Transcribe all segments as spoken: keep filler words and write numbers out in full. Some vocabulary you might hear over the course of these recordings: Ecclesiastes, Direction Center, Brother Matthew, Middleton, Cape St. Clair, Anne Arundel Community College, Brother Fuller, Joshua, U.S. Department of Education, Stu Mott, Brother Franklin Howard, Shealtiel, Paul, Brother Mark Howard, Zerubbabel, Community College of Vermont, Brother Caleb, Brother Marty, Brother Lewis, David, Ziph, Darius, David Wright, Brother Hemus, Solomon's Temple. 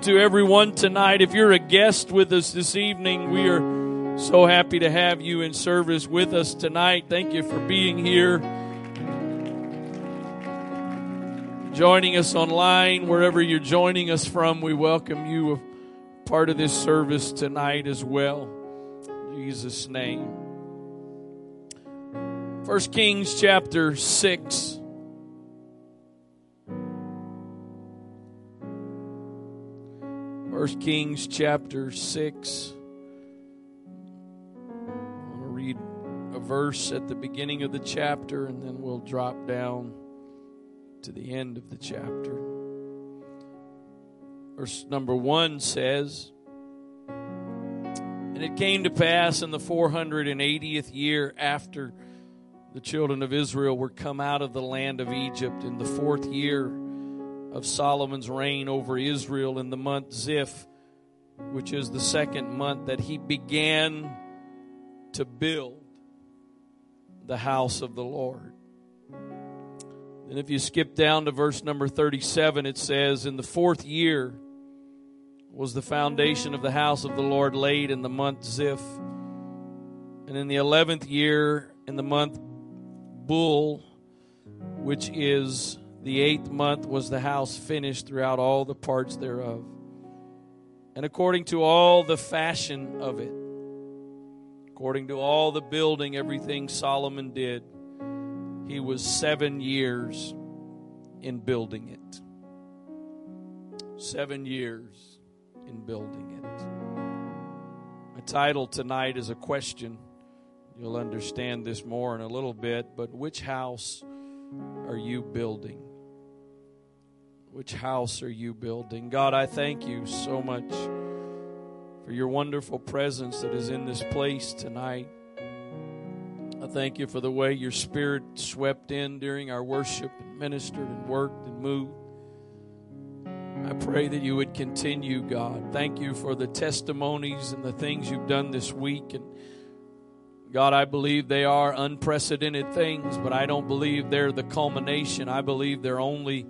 welcome to everyone tonight. If you're a guest with us this evening, we are so happy to have you in service with us tonight. Thank you for being here. Joining us online, wherever you're joining us from, we welcome you as part of this service tonight as well. In Jesus' name. First Kings chapter six. First Kings chapter six. I'm going to read a verse at the beginning of the chapter, and then we'll drop down to the end of the chapter. Verse number one says, "And it came to pass in the four hundred eightieth year after the children of Israel were come out of the land of Egypt, in the fourth year of Solomon's reign over Israel, in the month Ziph, which is the second month, that he began to build the house of the Lord." And if you skip down to verse number thirty-seven, it says, "In the fourth year was the foundation of the house of the Lord laid, in the month Ziph. And in the eleventh year, in the month Bul, which is the eighth month, was the house finished throughout all the parts thereof, and according to all the fashion of it, according to all the building, everything Solomon did, he was seven years in building it." Seven years in building it. My title tonight is a question. You'll understand this more in a little bit, but which house are you building? Which house are you building? God, I thank you so much for your wonderful presence that is in this place tonight. I thank you for the way your Spirit swept in during our worship and ministered and worked and moved. I pray that you would continue, God. Thank you for the testimonies and the things you've done this week. And God, I believe they are unprecedented things, but I don't believe they're the culmination. I believe they're only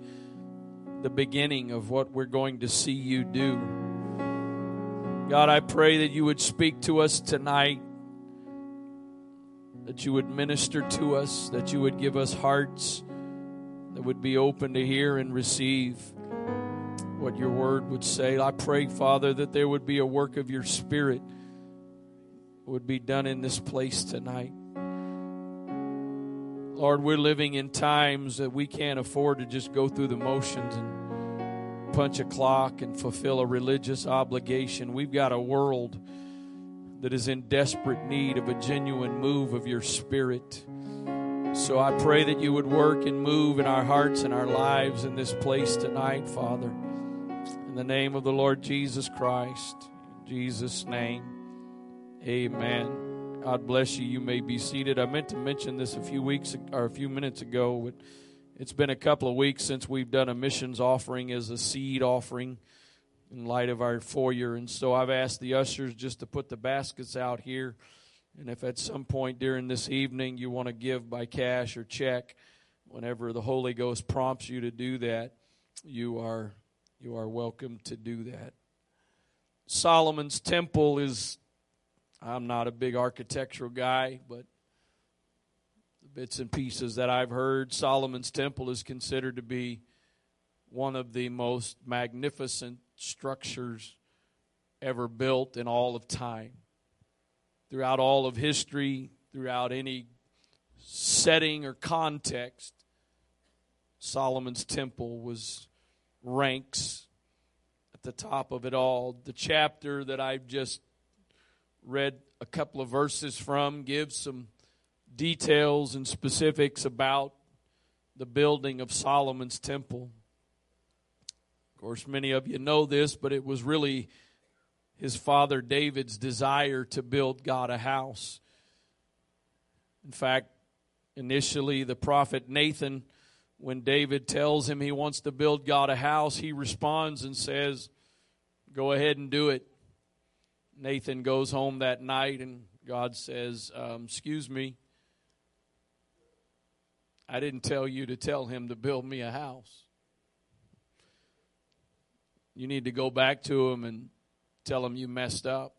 the beginning of what we're going to see you do. God, I pray that you would speak to us tonight, that you would minister to us, that you would give us hearts that would be open to hear and receive what your word would say. I pray, Father, that there would be a work of your Spirit would be done in this place tonight. Lord, we're living in times that we can't afford to just go through the motions and punch a clock and fulfill a religious obligation. We've got a world that is in desperate need of a genuine move of your Spirit. So I pray that you would work and move in our hearts and our lives in this place tonight, Father. In the name of the Lord Jesus Christ, in Jesus' name. Amen. God bless you. You may be seated. I meant to mention this a few weeks or a few minutes ago, but it's been a couple of weeks since we've done a missions offering as a seed offering in light of our foyer. And so I've asked the ushers just to put the baskets out here. And if at some point during this evening you want to give by cash or check, whenever the Holy Ghost prompts you to do that, you are you are welcome to do that. Solomon's Temple is, I'm not a big architectural guy, but the bits and pieces that I've heard, Solomon's Temple is considered to be one of the most magnificent structures ever built in all of time. Throughout all of history, throughout any setting or context, Solomon's Temple was ranks at the top of it all. The chapter that I've just read a couple of verses from gives some details and specifics about the building of Solomon's Temple. Of course, many of you know this, but it was really his father David's desire to build God a house. In fact, initially the prophet Nathan, when David tells him he wants to build God a house, he responds and says, "Go ahead and do it." Nathan goes home that night, and God says, um, excuse me, I didn't tell you to tell him to build me a house. you need to go back to him and tell him you messed up.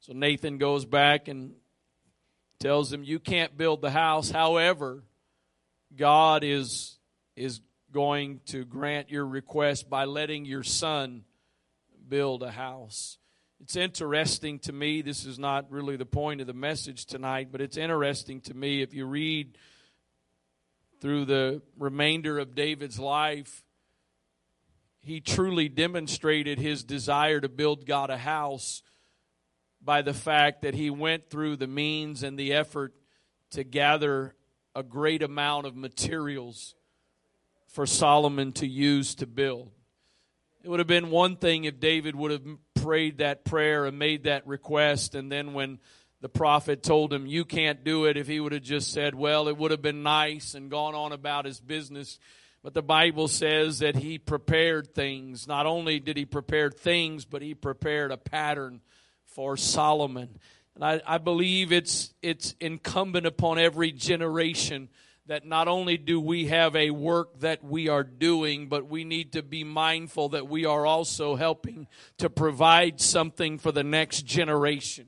So Nathan goes back and tells him, you can't build the house. However, God is is going to grant your request by letting your son build a house. It's interesting to me, this is not really the point of the message tonight, but it's interesting to me if you read through the remainder of David's life, he truly demonstrated his desire to build God a house by the fact that he went through the means and the effort to gather a great amount of materials for Solomon to use to build. It would have been one thing if David would have prayed that prayer and made that request, and then when the prophet told him, you can't do it, if he would have just said, well, it would have been nice and gone on about his business. But the Bible says that he prepared things. Not only did he prepare things, but he prepared a pattern for Solomon. And I, I believe it's it's incumbent upon every generation that not only do we have a work that we are doing, but we need to be mindful that we are also helping to provide something for the next generation.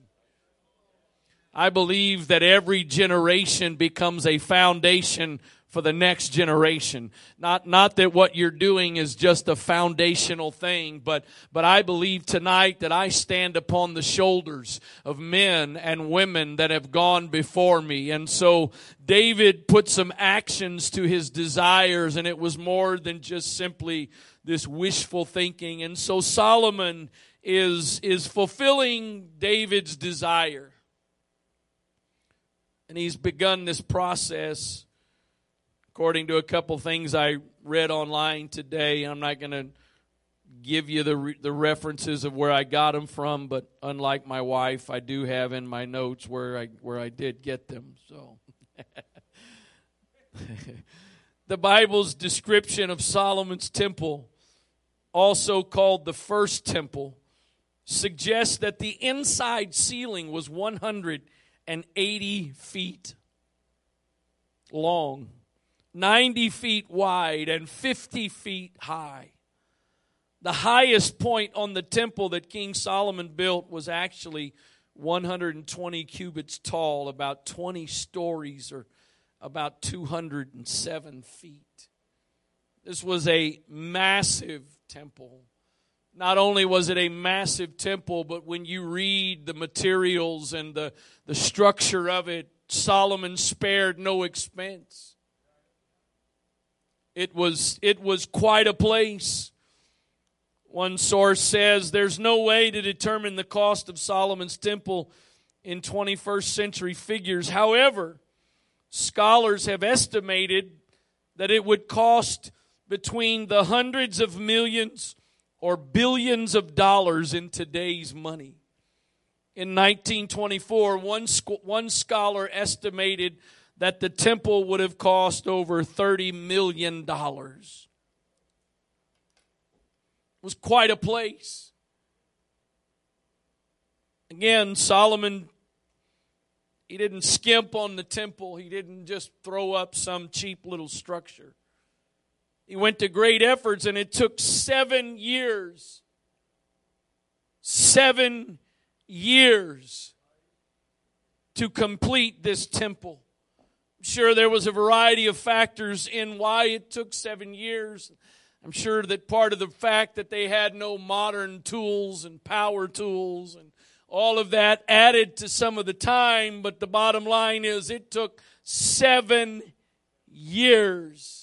I believe that every generation becomes a foundation for the next generation. Not not that what you're doing is just a foundational thing, but but I believe tonight that I stand upon the shoulders of men and women that have gone before me. And so David put some actions to his desires, and it was more than just simply this wishful thinking. And so Solomon is is fulfilling David's desire. And he's begun this process. According to a couple things I read online today, I'm not going to give you the re- the references of where I got them from, but unlike my wife, I do have in my notes where I where I did get them. So, the Bible's description of Solomon's temple, also called the first temple, suggests that the inside ceiling was one hundred eighty feet long, ninety feet wide, and fifty feet high. The highest point on the temple that King Solomon built was actually one hundred twenty cubits tall, about twenty stories, or about two hundred seven feet. This was a massive temple. Not only was it a massive temple, but when you read the materials and the, the structure of it, Solomon spared no expense. It was it was quite a place. One source says there's no way to determine the cost of Solomon's temple in twenty-first century figures. However, scholars have estimated that it would cost between the hundreds of millions or billions of dollars in today's money. In nineteen twenty-four, one, one scholar estimated that the temple would have cost over thirty million dollars. It was quite a place. Again, Solomon, he didn't skimp on the temple. He didn't just throw up some cheap little structure. He went to great efforts, and it took seven years. Seven years to complete this temple. I'm sure there was a variety of factors in why it took seven years. I'm sure that part of the fact that they had no modern tools and power tools and all of that added to some of the time, but the bottom line is it took seven years.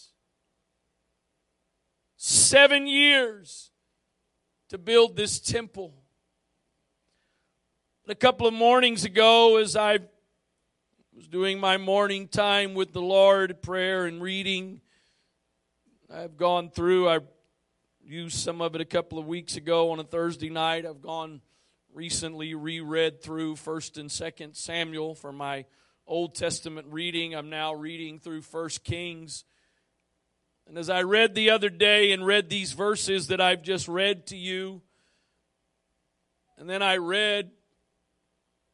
Seven years to build this temple. A couple of mornings ago, as I was doing my morning time with the Lord, prayer and reading. I've gone through, I used some of it a couple of weeks ago on a Thursday night. I've gone recently, reread through First and Second Samuel for my Old Testament reading. I'm now reading through First Kings. And as I read the other day and read these verses that I've just read to you, and then I read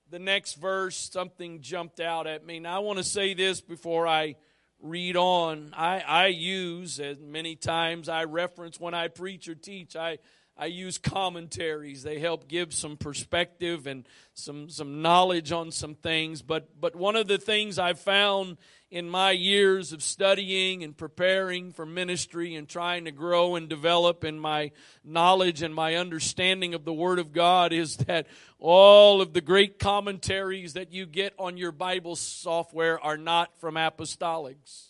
the next verse, something jumped out at me. Now, I want to say this before I read on. I, I use, as many times I reference when I preach or teach, I, I use commentaries. They help give some perspective and some some knowledge on some things. But but one of the things I've found in my years of studying and preparing for ministry and trying to grow and develop in my knowledge and my understanding of the Word of God is that all of the great commentaries that you get on your Bible software are not from apostolics.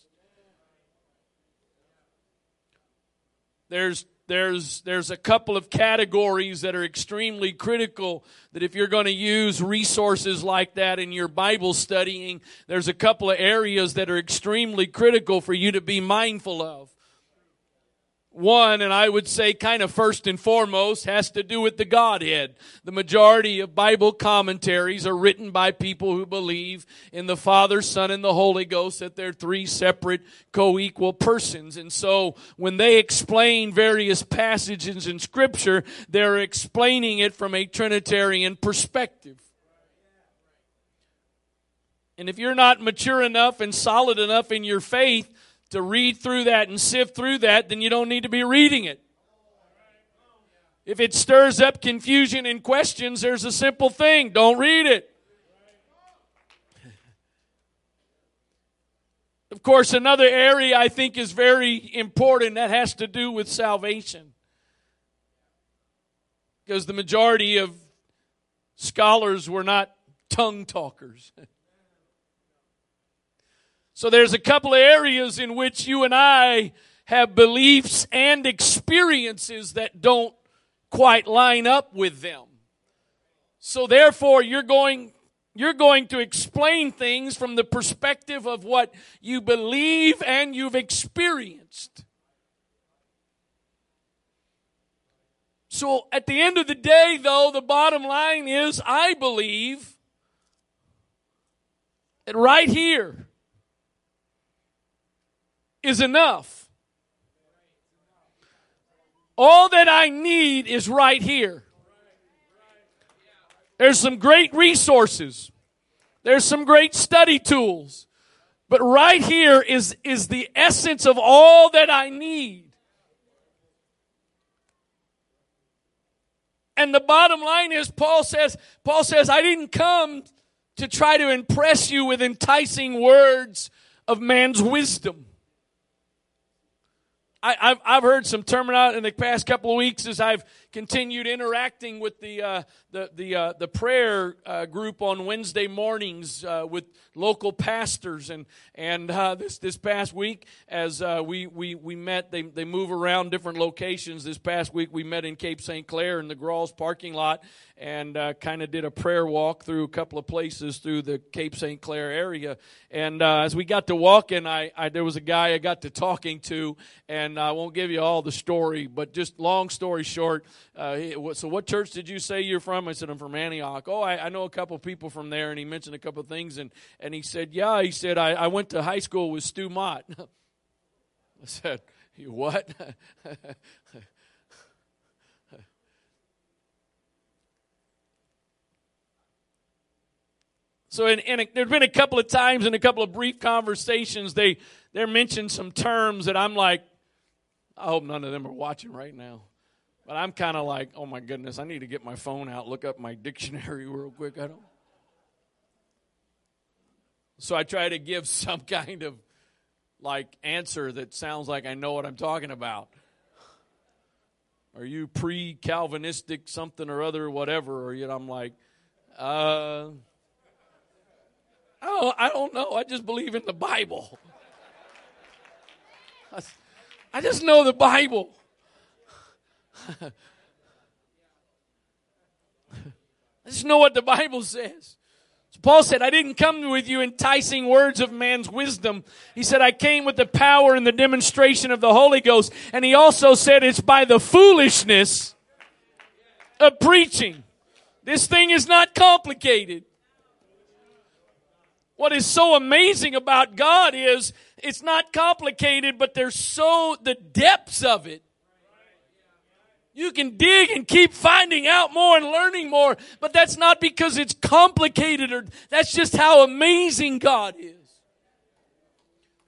There's There's there's a couple of categories that are extremely critical that if you're going to use resources like that in your Bible studying, there's a couple of areas that are extremely critical for you to be mindful of. One, and I would say kind of first and foremost, has to do with the Godhead. The majority of Bible commentaries are written by people who believe in the Father, Son, and the Holy Ghost, that they're three separate co-equal persons. And so when they explain various passages in Scripture, they're explaining it from a Trinitarian perspective. And if you're not mature enough and solid enough in your faith to read through that and sift through that, then you don't need to be reading it. If it stirs up confusion and questions, there's a simple thing: don't read it. Of course, another area I think is very important that has to do with salvation. Because the majority of scholars were not tongue talkers. So there's a couple of areas in which you and I have beliefs and experiences that don't quite line up with them. So therefore, you're going, you're going to explain things from the perspective of what you believe and you've experienced. So at the end of the day, though, the bottom line is I believe that right here is enough. All that I need is right here. There's some great resources. There's some great study tools. But right here is, is the essence of all that I need. And the bottom line is, Paul says, Paul says, I didn't come to try to impress you with enticing words of man's wisdom. I've I've heard some terminology in the past couple of weeks as I've continued interacting with the uh, the the uh, the prayer uh, group on Wednesday mornings uh, with local pastors, and and uh, this this past week as uh, we we we met, they they move around different locations. This past week we met in Cape Saint Clair in the Grawls parking lot, and uh, kind of did a prayer walk through a couple of places through the Cape Saint Clair area. And uh, as we got to walking, I, I there was a guy I got to talking to, and I won't give you all the story, but just long story short, uh, so what church did you say you're from? I said, I'm from Antioch. Oh, I, I know a couple people from there, and he mentioned a couple of things, and, and he said, yeah, he said, I, I went to high school with Stu Mott. I said, you what? So in, in a, there's been a couple of times in a couple of brief conversations, they, they mentioned some terms that I'm like, I hope none of them are watching right now. But I'm kind of like, oh my goodness, I need to get my phone out, look up my dictionary real quick. I don't. So I try to give some kind of like answer that sounds like I know what I'm talking about. Are you pre-Calvinistic something or other, whatever? Or yet I'm like, uh, I don't, I don't know. I just believe in the Bible. I, I just know the Bible. I just know what the Bible says. So Paul said, I didn't come with you enticing words of man's wisdom. He said, I came with the power and the demonstration of the Holy Ghost. And he also said, it's by the foolishness of preaching. This thing is not complicated. What is so amazing about God is it's not complicated, but there's so the depths of it. You can dig and keep finding out more and learning more, but that's not because it's complicated, or that's just how amazing God is.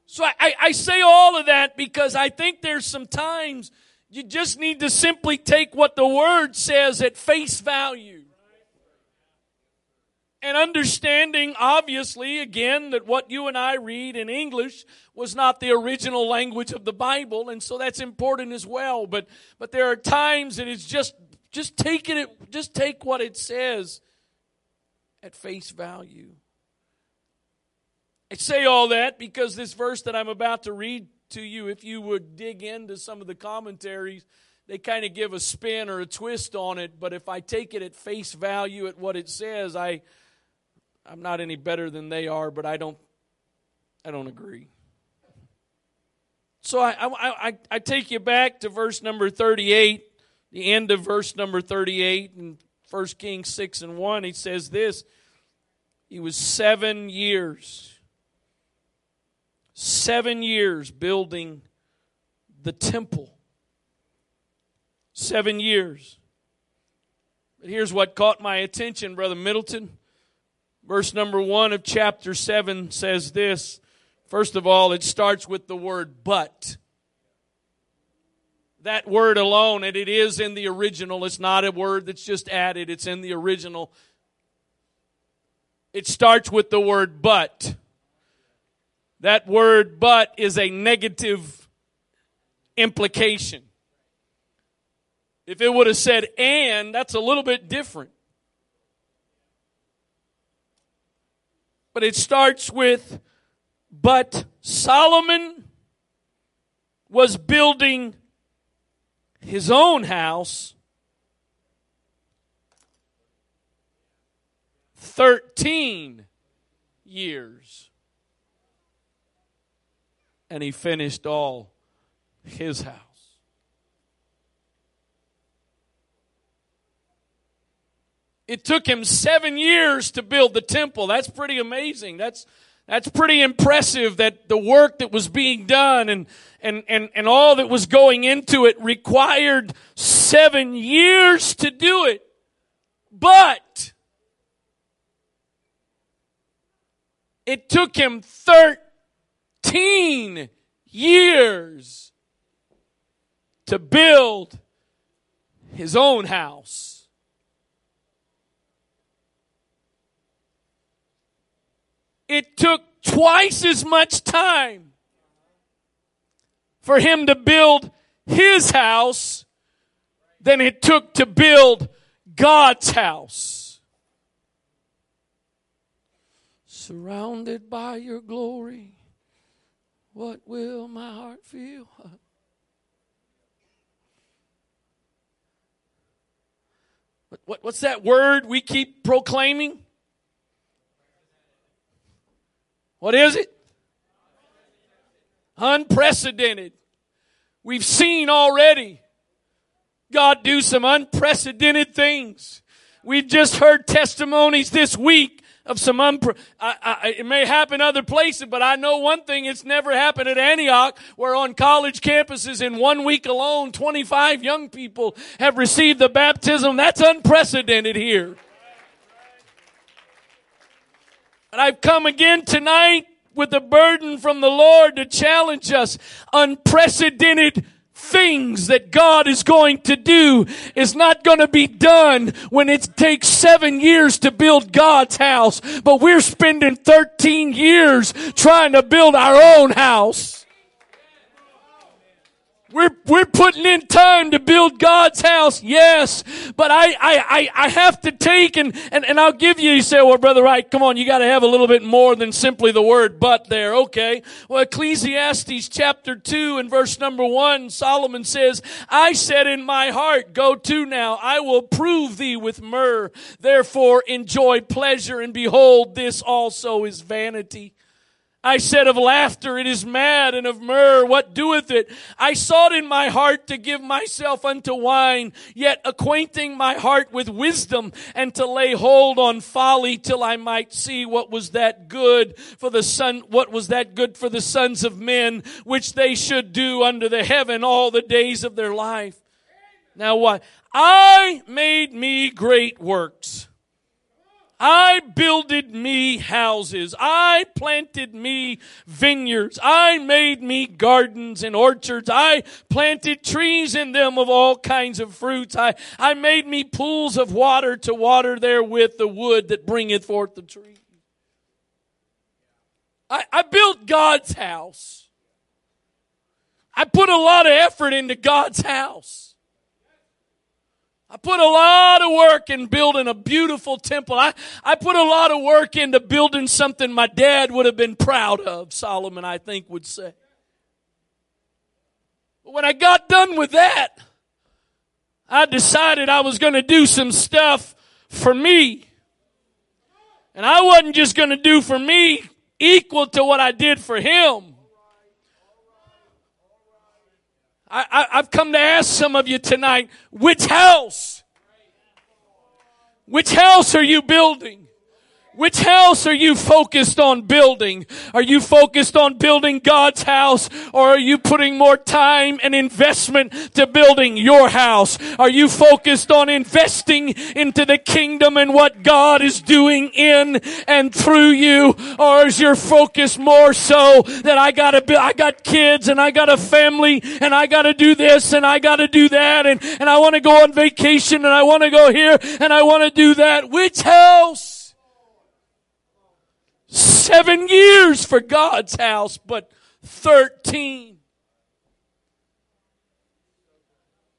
So I, I, I say all of that because I think there's some times You just need to simply take what the Word says at face value. And understanding, obviously, again, that what you and I read in English was not the original language of the Bible, and so that's important as well. But but there are times that it's just just take it, just take what it says at face value. I say all that because this verse that I'm about to read to you, if you would dig into some of the commentaries, they kind of give a spin or a twist on it. But if I take it at face value at what it says, I I'm not any better than they are, but I don't I don't agree. So I I I, I take you back to verse number thirty-eight, the end of verse number thirty-eight in First Kings six and one. He says this. He was seven years. Seven years building the temple. Seven years. But here's what caught my attention, Brother Middleton. Verse number one of chapter seven says this. First of all, it starts with the word but. That word alone, and it is in the original. It's not a word that's just added. It's in the original. It starts with the word but. That word but is a negative implication. If it would have said and, that's a little bit different. But it starts with, but Solomon was building his own house thirteen years. And he finished all his house. It took him seven years to build the temple. That's pretty amazing. That's that's pretty impressive, that the work that was being done and and and, and all that was going into it required seven years to do it. But it took him thirteen. Thirteen years to build his own house. It took twice as much time for him to build his house than it took to build God's house. Surrounded by your glory, what will my heart feel? What, what, what's that word we keep proclaiming? What is it? Unprecedented. We've seen already God do some unprecedented things. We've just heard testimonies this week of some, unpre- I, I, it may happen other places, but I know one thing, it's never happened at Antioch, where on college campuses in one week alone, twenty-five young people have received the baptism. That's unprecedented here. And I've come again tonight with a burden from the Lord to challenge us. Unprecedented things that God is going to do is not going to be done when it takes seven years to build God's house, but we're spending thirteen years trying to build our own house. We're, we're putting in time to build God's house, yes, but I, I, I, I have to take and, and, and I'll give you, you say, well, Brother Wright, come on, you gotta have a little bit more than simply the word but there, okay. Well, Ecclesiastes chapter two and verse number one, Solomon says, I said in my heart, go to now, I will prove thee with myrrh, therefore enjoy pleasure, and behold, this also is vanity. I said of laughter, it is mad, and of myrrh, what doeth it? I sought in my heart to give myself unto wine, yet acquainting my heart with wisdom, and to lay hold on folly, till I might see what was that good for the son, what was that good for the sons of men, which they should do under the heaven all the days of their life. Now what? I made me great works. I builded me houses. I planted me vineyards. I made me gardens and orchards. I planted trees in them of all kinds of fruits. I, I made me pools of water to water therewith the wood that bringeth forth the tree. I, I built God's house. I put a lot of effort into God's house. I put a lot of work in building a beautiful temple. I, I put a lot of work into building something my dad would have been proud of, Solomon, I think, would say. But when I got done with that, I decided I was going to do some stuff for me. And I wasn't just going to do for me equal to what I did for him. I, I, I've come to ask some of you tonight, which house? Which house are you building? Which house are you focused on building? Are you focused on building God's house, or are you putting more time and investment to building your house? Are you focused on investing into the kingdom and what God is doing in and through you, or is your focus more so that I gotta build, I got kids and I got a family and I gotta do this and I gotta do that and, and I wanna go on vacation and I wanna go here and I wanna do that? Which house? Seven years for God's house, but thirteen.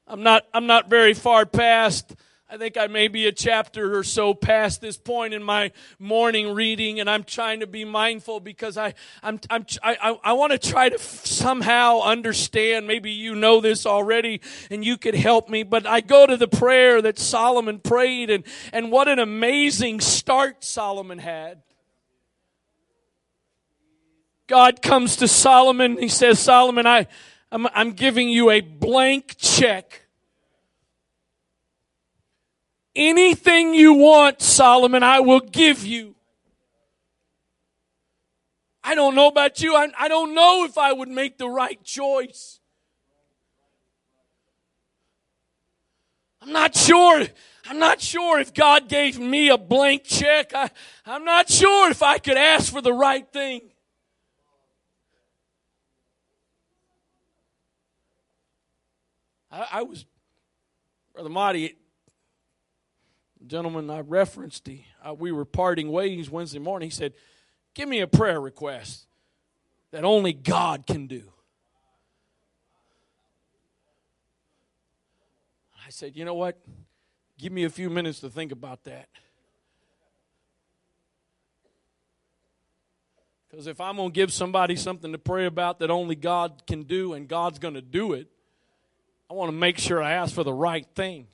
I'm not, I'm not very far past. I think I may be a chapter or so past this point in my morning reading, and I'm trying to be mindful because I, I'm, I'm, I, I want to try to somehow understand. Maybe you know this already, and you could help me. But I go to the prayer that Solomon prayed, and and what an amazing start Solomon had. God comes to Solomon. He says, Solomon, I, I'm, I'm giving you a blank check. Anything you want, Solomon, I will give you. I don't know about you. I, I don't know if I would make the right choice. I'm not sure. I'm not sure if God gave me a blank check. I, I'm not sure if I could ask for the right thing. I was, Brother Marty, gentleman I referenced, he, uh, we were parting ways Wednesday morning. He said, give me a prayer request that only God can do. I said, you know what? Give me a few minutes to think about that. Because if I'm going to give somebody something to pray about that only God can do and God's going to do it, I want to make sure I ask for the right thing.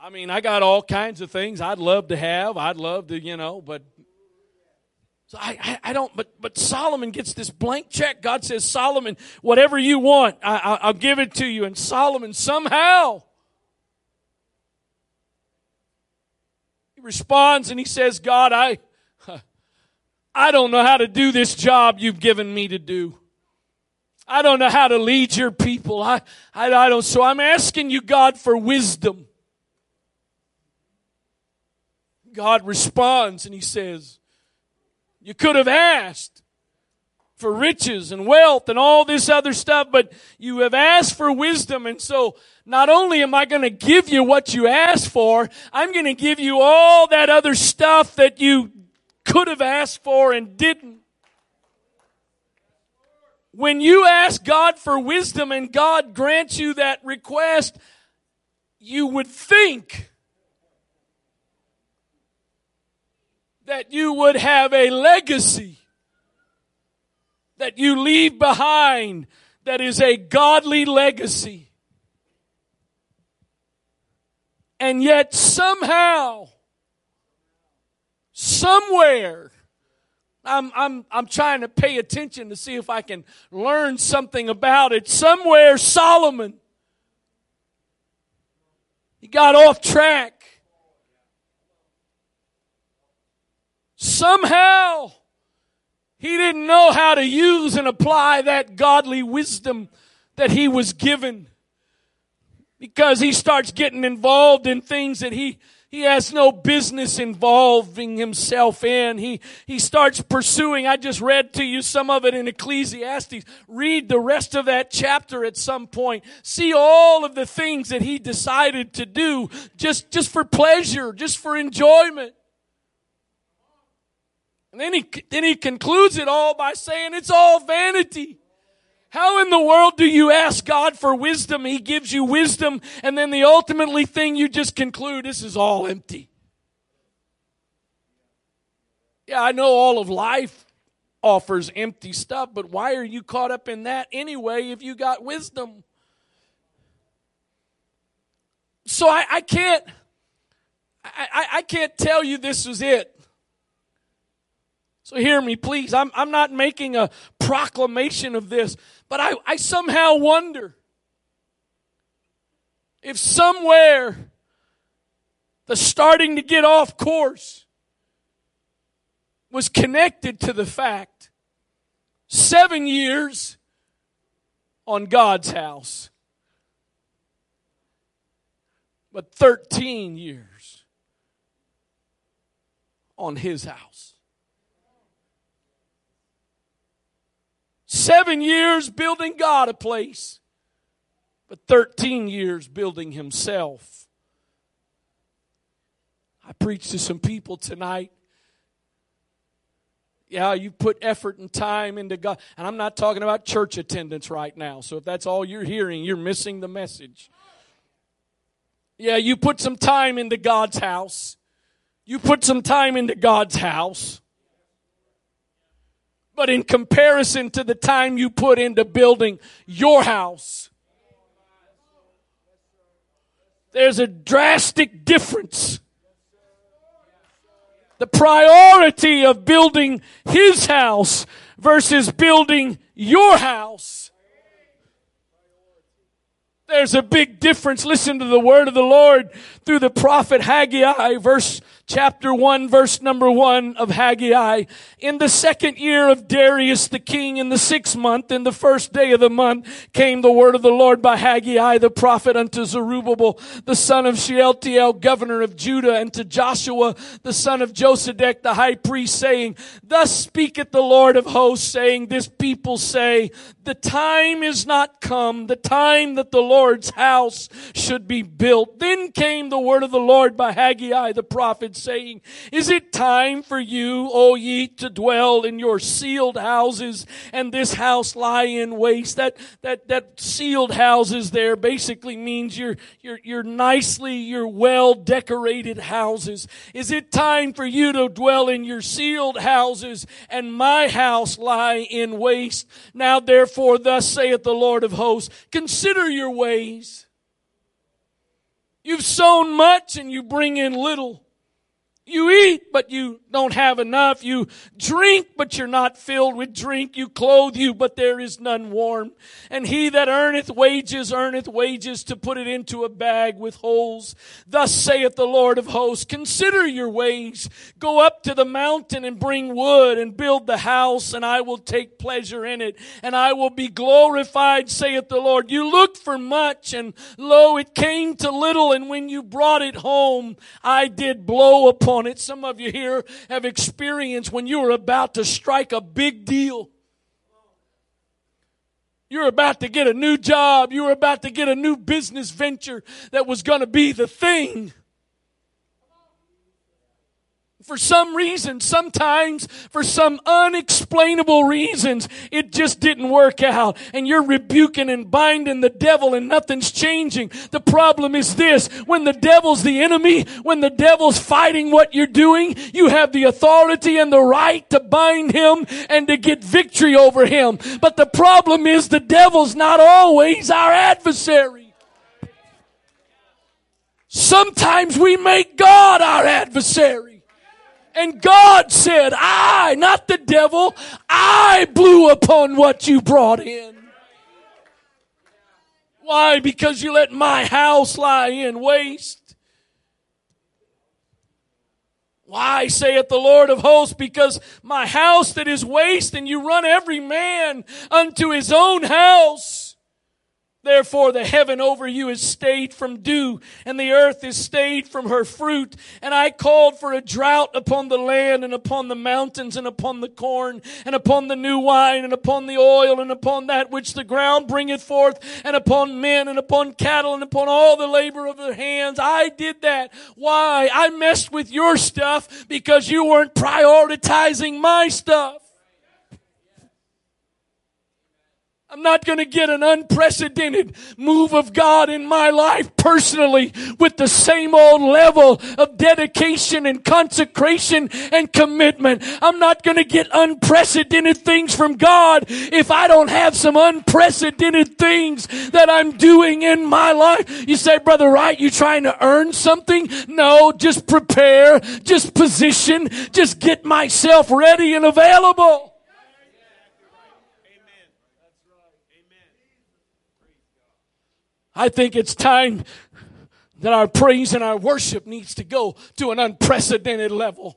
I mean, I got all kinds of things I'd love to have. I'd love to, you know, but so I, I, I don't. But but Solomon gets this blank check. God says, Solomon, whatever you want, I, I, I'll give it to you. And Solomon somehow he responds and he says, God, I I don't know how to do this job you've given me to do. I don't know how to lead your people. I, I, I don't. So I'm asking you, God, for wisdom. God responds and he says, you could have asked for riches and wealth and all this other stuff, but you have asked for wisdom. And so not only am I going to give you what you asked for, I'm going to give you all that other stuff that you could have asked for and didn't. When you ask God for wisdom and God grants you that request, you would think that you would have a legacy that you leave behind that is a godly legacy. And yet somehow, somewhere, I'm, I'm, I'm trying to pay attention to see if I can learn something about it. Somewhere, Solomon, he got off track. Somehow, he didn't know how to use and apply that godly wisdom that he was given. because he starts getting involved in things that he He has no business involving himself in. He, he starts pursuing. I just read to you some of it in Ecclesiastes. Read the rest of that chapter at some point. See all of the things that he decided to do just, just for pleasure, just for enjoyment. And then he, then he concludes it all by saying it's all vanity. How in the world do you ask God for wisdom? He gives you wisdom, and then the ultimately thing you just conclude, this is all empty. Yeah, I know all of life offers empty stuff, but why are you caught up in that anyway if you got wisdom? So I, I can't, I, I can't tell you this is it. So hear me, please. I'm, I'm not making a proclamation of this, but I, I somehow wonder if somewhere the starting to get off course was connected to the fact seven years on God's house, but thirteen years on His house. Seven years building God a place, but thirteen years building himself. I preached to some people tonight. Yeah, you put effort and time into God. And I'm not talking about church attendance right now. So if that's all you're hearing, you're missing the message. Yeah, you put some time into God's house. You put some time into God's house. But in comparison to the time you put into building your house, there's a drastic difference. The priority of building His house versus building your house, there's a big difference. Listen to the word of the Lord through the prophet Haggai, verse chapter one, verse number one of Haggai. In the second year of Darius the king, in the sixth month, in the first day of the month, came the word of the Lord by Haggai the prophet unto Zerubbabel, the son of Shealtiel, governor of Judah, and to Joshua, the son of Josedech, the high priest, saying, Thus speaketh the Lord of hosts, saying, This people say, The time is not come, the time that the Lord's house should be built. Then came the word of the Lord by Haggai the prophet, saying, Is it time for you, O ye, to dwell in your sealed houses, and this house lie in waste? That that that sealed houses there basically means your your your nicely, your well decorated houses. Is it time for you to dwell in your sealed houses, and my house lie in waste? Now therefore, thus saith the Lord of hosts, consider your ways. You've sown much and you bring in little. You eat, but you don't have enough. You drink, but you're not filled with drink. You clothe you, but there is none warm. And he that earneth wages, earneth wages to put it into a bag with holes. Thus saith the Lord of hosts, Consider your ways. Go up to the mountain and bring wood and build the house, and I will take pleasure in it. And I will be glorified, saith the Lord. You looked for much, and lo, it came to little. And when you brought it home, I did blow upon it. Some of you here have experienced when you were about to strike a big deal. You're about to get a new job. You're about to get a new business venture that was going to be the thing. For some reason, sometimes, for some unexplainable reasons, it just didn't work out. And you're rebuking and binding the devil and nothing's changing. The problem is this. When the devil's the enemy, when the devil's fighting what you're doing, you have the authority and the right to bind him and to get victory over him. But the problem is the devil's not always our adversary. Sometimes we make God our adversary. And God said, I, not the devil, I blew upon what you brought in. Why? Because you let my house lie in waste. Why, saith the Lord of hosts, because my house that is waste, and you run every man unto his own house. Therefore the heaven over you is stayed from dew, and the earth is stayed from her fruit. And I called for a drought upon the land, and upon the mountains, and upon the corn, and upon the new wine, and upon the oil, and upon that which the ground bringeth forth, and upon men, and upon cattle, and upon all the labor of their hands. I did that. Why? I messed with your stuff because you weren't prioritizing my stuff. I'm not going to get an unprecedented move of God in my life personally with the same old level of dedication and consecration and commitment. I'm not going to get unprecedented things from God if I don't have some unprecedented things that I'm doing in my life. You say, Brother Wright, you trying to earn something? No, just prepare, just position, just get myself ready and available. I think it's time that our praise and our worship needs to go to an unprecedented level.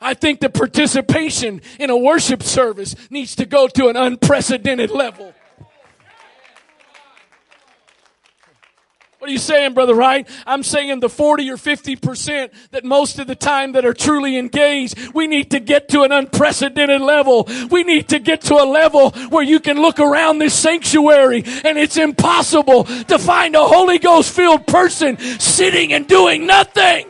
I think the participation in a worship service needs to go to an unprecedented level. What are you saying, Brother Wright? I'm saying the forty or fifty percent that most of the time that are truly engaged, we need to get to an unprecedented level. We need to get to a level where you can look around this sanctuary and it's impossible to find a Holy Ghost-filled person sitting and doing nothing.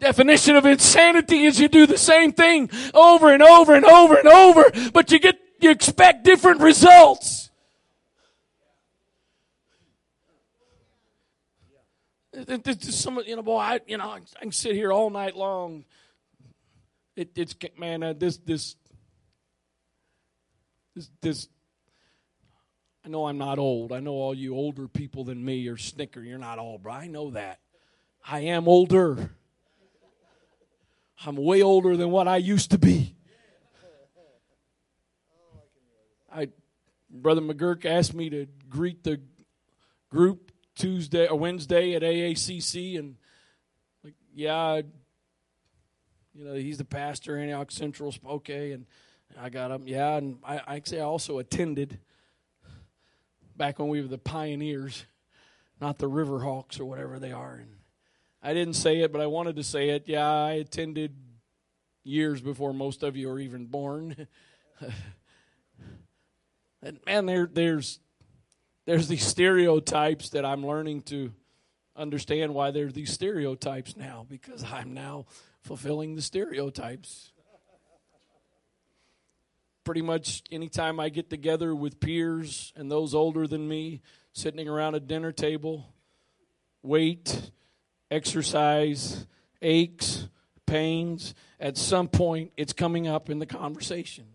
Definition of insanity is you do the same thing over and over and over and over, but you get you expect different results. Some, you know, boy, I, you know, I can sit here all night long. It, it's man, uh, this, this, this, this. I know I'm not old. I know all you older people than me are snicker. You're not old, but I know that. I am older. I'm way older than what I used to be. I, Brother McGurk asked me to greet the group Tuesday or Wednesday at A A C C, and like, yeah, I, you know, he's the pastor in Antioch Central. Okay, and I got up. Yeah, and I actually I also attended back when we were the Pioneers, not the Riverhawks or whatever they are. And I didn't say it, but I wanted to say it. Yeah, I attended years before most of you are even born. And man, there, there's there's these stereotypes that I'm learning to understand why there's these stereotypes now, because I'm now fulfilling the stereotypes. Pretty much any time I get together with peers and those older than me, sitting around a dinner table, wait. Exercise, aches, pains, at some point it's coming up in the conversation.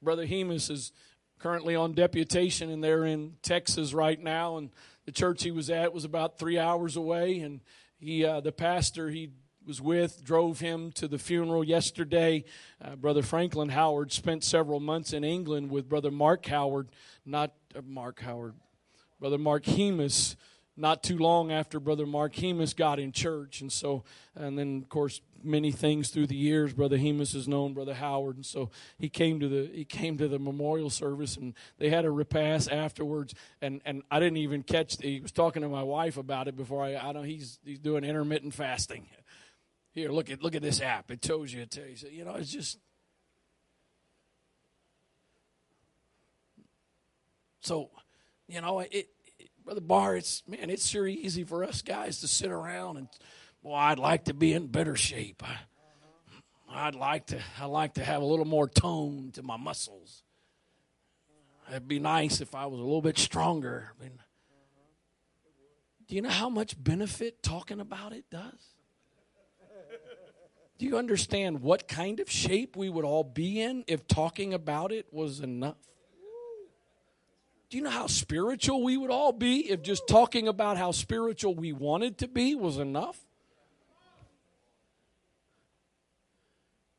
Brother Hemus is currently on deputation, and they're in Texas right now, and the church he was at was about three hours away, and he, uh, the pastor he was with drove him to the funeral yesterday. Uh, Brother Franklin Howard spent several months in England with Brother Mark Howard, not uh, Mark Howard, Brother Mark Hemus, not too long after Brother Mark Hemus got in church. And so, and then, of course, many things through the years, Brother Hemus has known Brother Howard. And so he came to the he came to the memorial service, and they had a repast afterwards. And, and I didn't even catch, the, he was talking to my wife about it before I, I know he's he's doing intermittent fasting. Here, look at look at this app. It tells you, it tells you, you know, it's just. So, you know, it. Brother Barr, it's, man, it's sure easy for us guys to sit around and, boy, I'd like to be in better shape. I, I'd like to, I'd like to have a little more tone to my muscles. It'd be nice if I was a little bit stronger. I mean, do you know how much benefit talking about it does? Do you understand what kind of shape we would all be in if talking about it was enough? Do you know how spiritual we would all be if just talking about how spiritual we wanted to be was enough?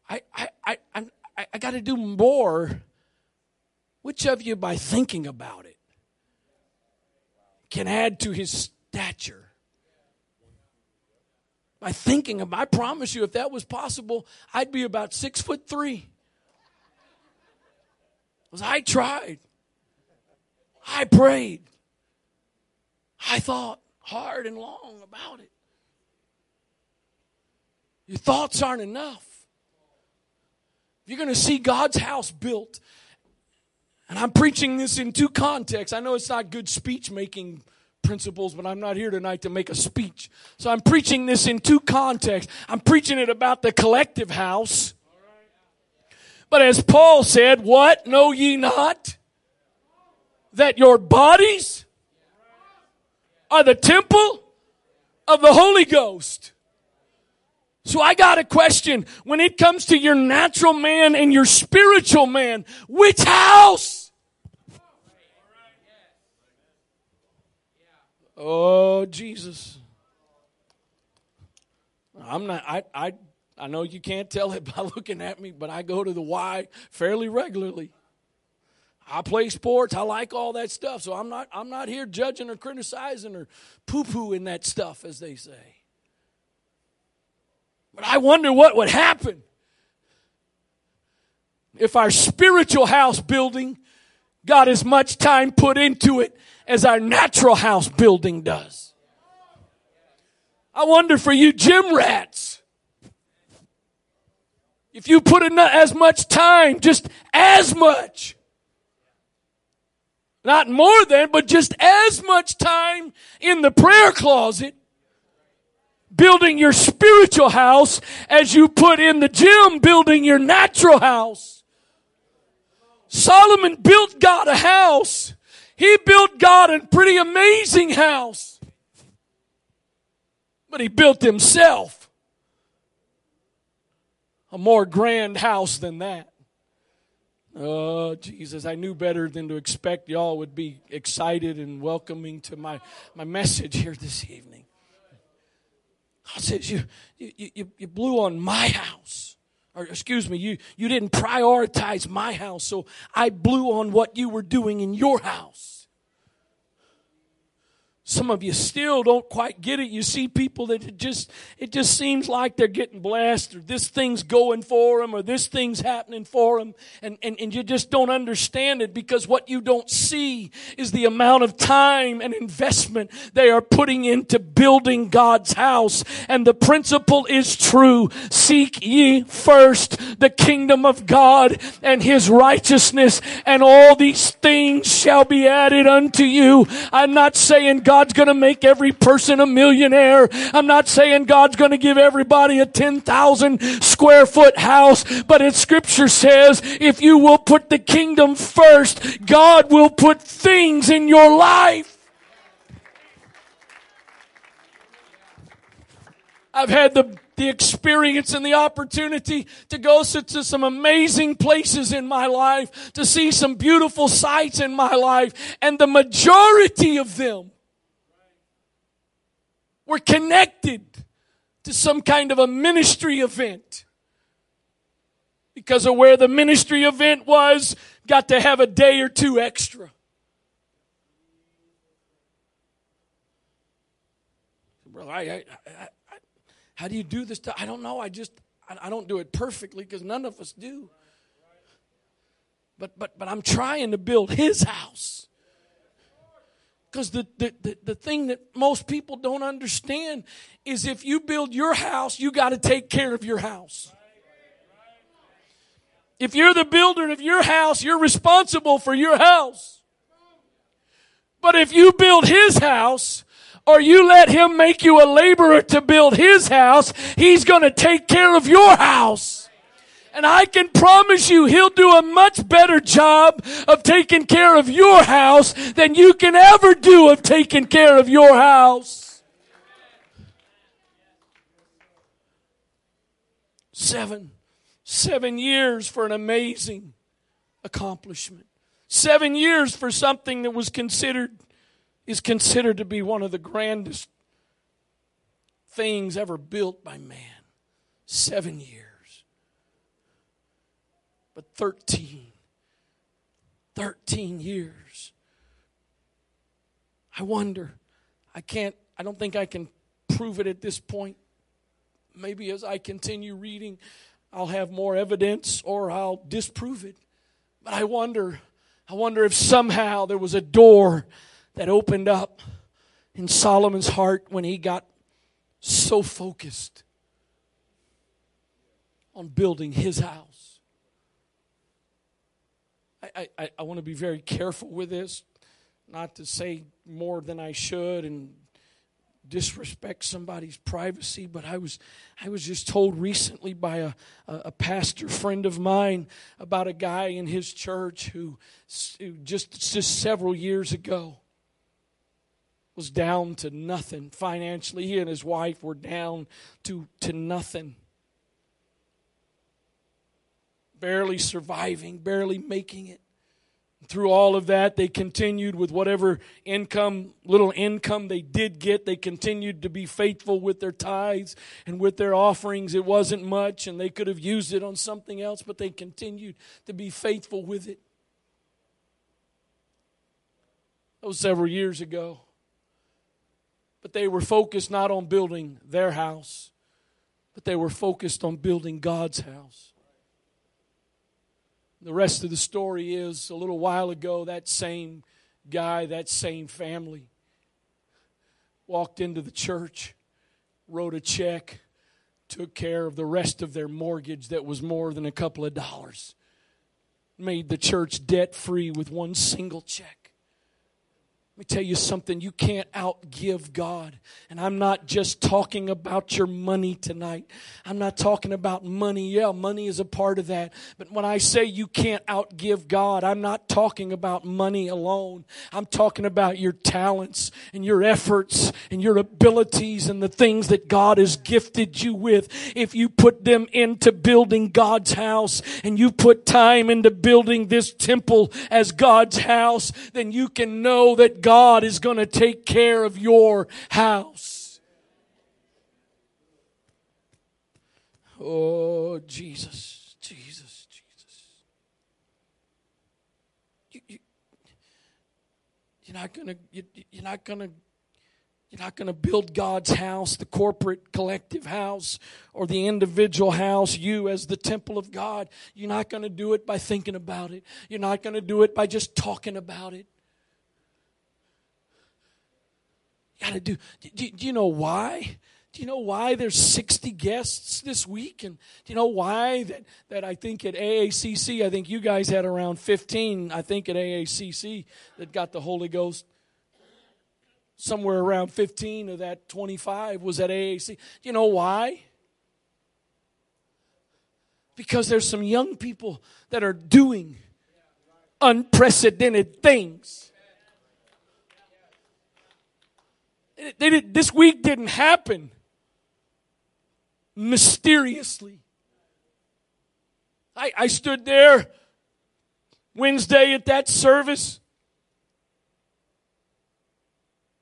I I I I'm, I, I got to do more. Which of you, by thinking about it, can add to his stature? by thinking of, I promise you, if that was possible, I'd be about six foot three. Because I tried. I prayed. I thought hard and long about it. Your thoughts aren't enough. You're going to see God's house built. And I'm preaching this in two contexts. I know it's not good speech-making principles, but I'm not here tonight to make a speech. So I'm preaching this in two contexts. I'm preaching it about the collective house. But as Paul said, what? Know ye not that your bodies are the temple of the Holy Ghost? So I got a question. When it comes to your natural man and your spiritual man, which house? Oh, Jesus. I'm not, I, I, I know you can't tell it by looking at me, but I go to the Y fairly regularly. I play sports. I like all that stuff. So I'm not, I'm not here judging or criticizing or poo-pooing that stuff, as they say. But I wonder what would happen if our spiritual house building got as much time put into it as our natural house building does. I wonder for you gym rats, if you put enough, as much time, just as much, not more than, but just as much time in the prayer closet, building your spiritual house as you put in the gym building your natural house. Solomon built God a house. He built God a pretty amazing house. But he built himself a more grand house than that. Oh, Jesus, I knew better than to expect y'all would be excited and welcoming to my, my message here this evening. God says, you, you, you, you blew on my house. Or excuse me, you, you didn't prioritize my house, so I blew on what you were doing in your house. Some of you still don't quite get it. You see people that it just, it just seems like they're getting blessed, or this thing's going for them, or this thing's happening for them, and, and, and you just don't understand it, because what you don't see is the amount of time and investment they are putting into building God's house. And the principle is true. Seek ye first the kingdom of God and his righteousness, and all these things shall be added unto you. I'm not saying God God's going to make every person a millionaire. I'm not saying God's going to give everybody a ten thousand square foot house, but as Scripture says, if you will put the kingdom first, God will put things in your life. I've had the, the experience and the opportunity to go to some amazing places in my life, to see some beautiful sights in my life, and the majority of them were connected to some kind of a ministry event. Because of where the ministry event was, got to have a day or two extra. Brother, I, I, I, I, how do you do this? I don't know. I just, I, I don't do it perfectly, because none of us do. But, but, but I'm trying to build his house. Because the, the, the, the thing that most people don't understand is, if you build your house, you got to take care of your house. If you're the builder of your house, you're responsible for your house. But if you build his house, or you let him make you a laborer to build his house, he's going to take care of your house. And I can promise you, he'll do a much better job of taking care of your house than you can ever do of taking care of your house. Seven. Seven years for an amazing accomplishment. Seven years for something that was considered, is considered to be one of the grandest things ever built by man. Seven years. But thirteen, thirteen years. I wonder, I can't, I don't think I can prove it at this point. Maybe as I continue reading, I'll have more evidence or I'll disprove it. But I wonder, I wonder if somehow there was a door that opened up in Solomon's heart when he got so focused on building his house. I, I, I want to be very careful with this, not to say more than I should and disrespect somebody's privacy, but I was I was just told recently by a, a pastor friend of mine about a guy in his church who, who just, just several years ago was down to nothing financially. He and his wife were down to, to nothing. Barely surviving, barely making it. Through all of that, they continued with whatever income, little income they did get. They continued to be faithful with their tithes and with their offerings. It wasn't much, and they could have used it on something else, but they continued to be faithful with it. That was several years ago. But they were focused not on building their house, but they were focused on building God's house. The rest of the story is, a little while ago, that same guy, that same family, walked into the church, wrote a check, took care of the rest of their mortgage that was more than a couple of dollars, made the church debt-free with one single check. Let me tell you something, you can't outgive God. And I'm not just talking about your money tonight. I'm not talking about money. Yeah, money is a part of that. But when I say you can't outgive God, I'm not talking about money alone. I'm talking about your talents and your efforts and your abilities and the things that God has gifted you with. If you put them into building God's house and you put time into building this temple as God's house, then you can know that God is going to take care of your house. Oh, Jesus, Jesus, Jesus. You, you, you're not going to, you, you're not going to, you're not going to build God's house, the corporate collective house, or the individual house, you as the temple of God. You're not going to do it by thinking about it. You're not going to do it by just talking about it. Gotta do. Do you know why? Do you know why there's sixty guests this week? And do you know why that, that I think at A A C C, I think you guys had around fifteen, I think at A A C C, that got the Holy Ghost. Somewhere around fifteen of that twenty-five was at A A C. Do you know why? Because there's some young people that are doing unprecedented things. They did, this week didn't happen mysteriously. I, I stood there Wednesday at that service,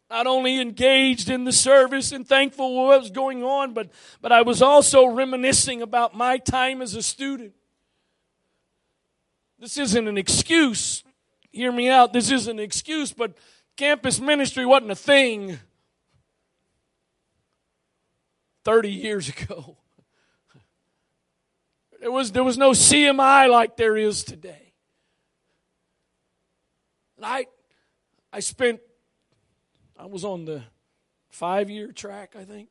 not only engaged in the service and thankful for what was going on, but, but I was also reminiscing about my time as a student. This isn't an excuse. Hear me out. This isn't an excuse, but campus ministry wasn't a thing Thirty years ago. There was, there was no C M I like there is today. And I I spent, I was on the five-year track, I think.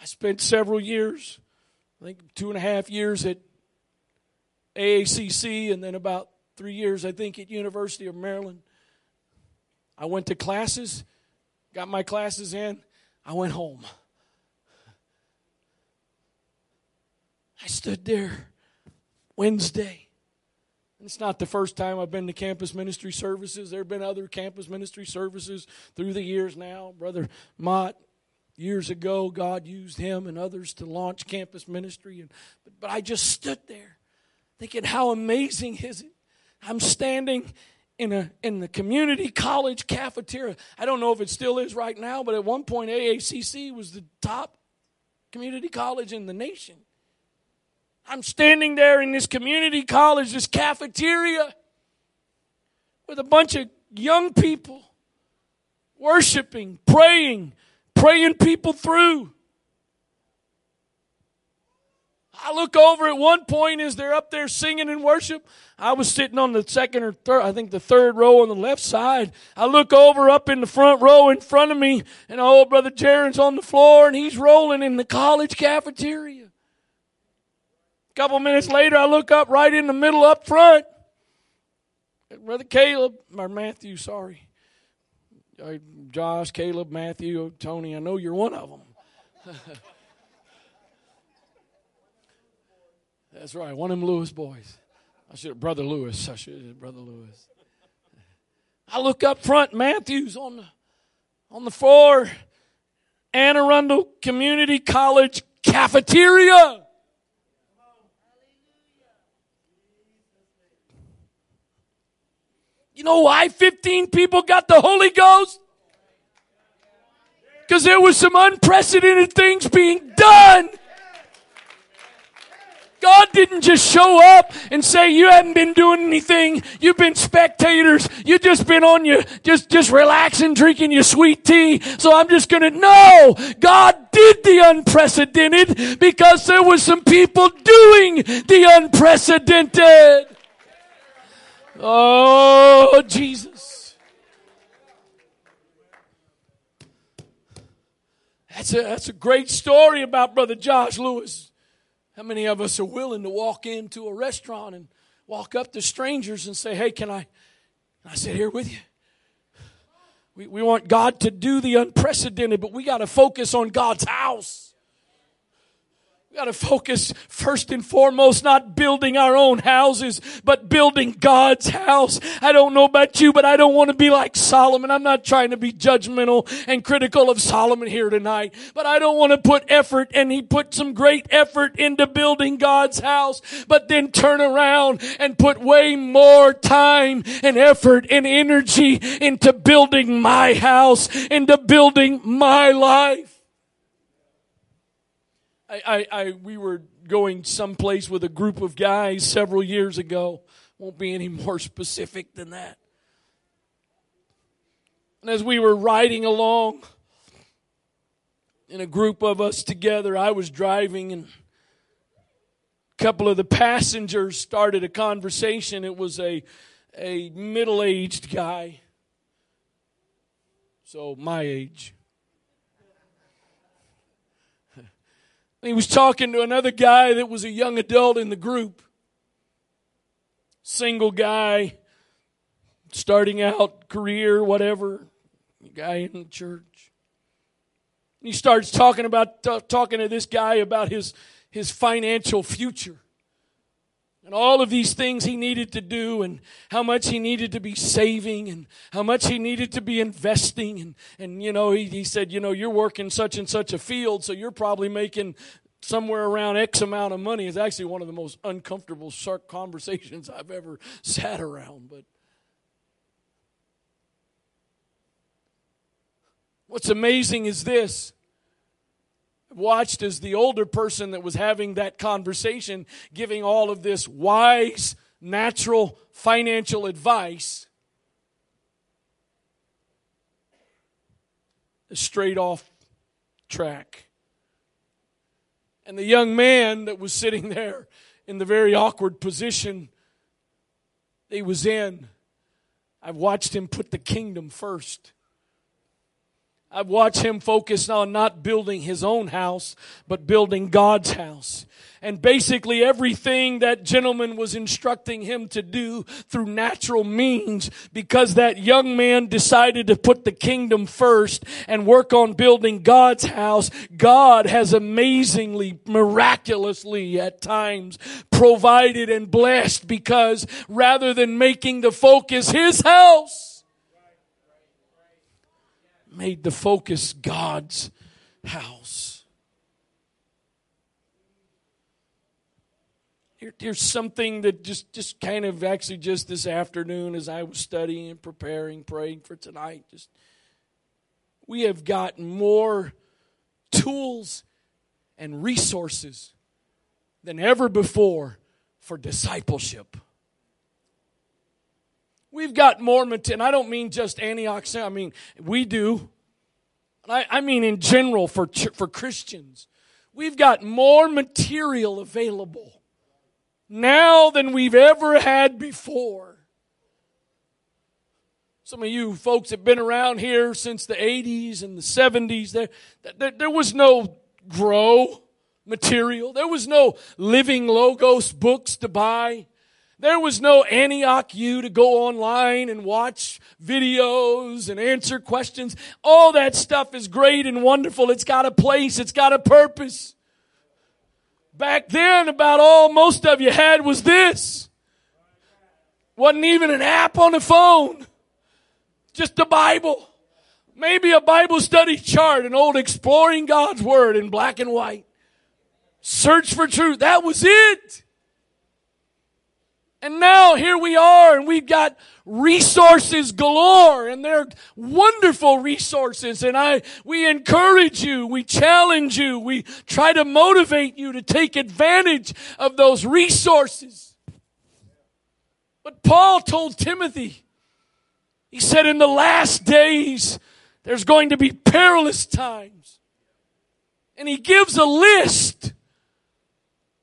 I spent several years, I think two and a half years at A A C C, and then about three years, I think, at University of Maryland. I went to classes, got my classes in, I went home. I stood there Wednesday. It's not the first time I've been to campus ministry services. There have been other campus ministry services through the years now. Brother Mott, years ago, God used him and others to launch campus ministry. And, but, but I just stood there thinking, how amazing is it? I'm standing In a in the community college cafeteria. I don't know if it still is right now, but at one point A A C C was the top community college in the nation. I'm standing there in this community college, this cafeteria, with a bunch of young people worshiping, praying, praying people through. I look over at one point as they're up there singing in worship. I was sitting on the second or third, I think the third row on the left side. I look over up in the front row in front of me, and old Brother Jaron's on the floor, and he's rolling in the college cafeteria. A couple minutes later, I look up right in the middle up front at Brother Caleb, or Matthew, sorry. Josh, Caleb, Matthew, Tony, I know you're one of them. That's right, one of them Lewis boys. I should have, Brother Lewis. I should have, Brother Lewis. I look up front, Matthew's on the, on the floor, Anne Arundel Community College cafeteria. You know why fifteen people got the Holy Ghost? Because there was some unprecedented things being done. God didn't just show up and say, you haven't been doing anything. You've been spectators. You've just been on your, just, just relaxing, drinking your sweet tea. So I'm just going to, no, God did the unprecedented because there was some people doing the unprecedented. Oh, Jesus. That's a, that's a great story about Brother Josh Lewis. How many of us are willing to walk into a restaurant and walk up to strangers and say, hey, can I, can I sit here with you? We, we want God to do the unprecedented, but we got to focus on God's house. We got to focus first and foremost, not building our own houses, but building God's house. I don't know about you, but I don't want to be like Solomon. I'm not trying to be judgmental and critical of Solomon here tonight, but I don't want to put effort, and he put some great effort into building God's house, but then turn around and put way more time and effort and energy into building my house, into building my life. I, I, I, we were going someplace with a group of guys several years ago. Won't be any more specific than that. And as we were riding along in a group of us together, I was driving, and a couple of the passengers started a conversation. It was a, a middle-aged guy, so my age. He was talking to another guy that was a young adult in the group. Single guy, starting out, career, whatever. Guy in the church. And he starts talking about t- talking to this guy about his, his financial future. And all of these things he needed to do, and how much he needed to be saving, and how much he needed to be investing. And, and you know, he, he said, you know, you're working such and such a field, so you're probably making somewhere around X amount of money. It's actually one of the most uncomfortable shark conversations I've ever sat around. But what's amazing is this. Watched as the older person that was having that conversation, giving all of this wise, natural, financial advice, is straight off track. And the young man that was sitting there in the very awkward position he was in, I've watched him put the kingdom first. I've watched him focus on not building his own house, but building God's house. And basically everything that gentleman was instructing him to do through natural means, because that young man decided to put the kingdom first and work on building God's house, God has amazingly, miraculously at times provided and blessed, because rather than making the focus his house, made the focus God's house. Here, here's something that just, just kind of actually just this afternoon as I was studying and preparing, praying for tonight, just we have got more tools and resources than ever before for discipleship. We've got more, and I don't mean just Antioch, I mean, we do. I, I mean in general for, for Christians, we've got more material available now than we've ever had before. Some of you folks have been around here since the eighties and the seventies. There, there, there was no grow material. There was no Living Logos books to buy. There was no Antioch U to go online and watch videos and answer questions. All that stuff is great and wonderful. It's got a place. It's got a purpose. Back then, about all most of you had was this. Wasn't even an app on the phone. Just a Bible, maybe a Bible study chart, an old Exploring God's Word in black and white. Search for truth. That was it. And now here we are, and we've got resources galore, and they're wonderful resources. And I, we encourage you, we challenge you, we try to motivate you to take advantage of those resources. But Paul told Timothy, he said, in the last days, there's going to be perilous times. And he gives a list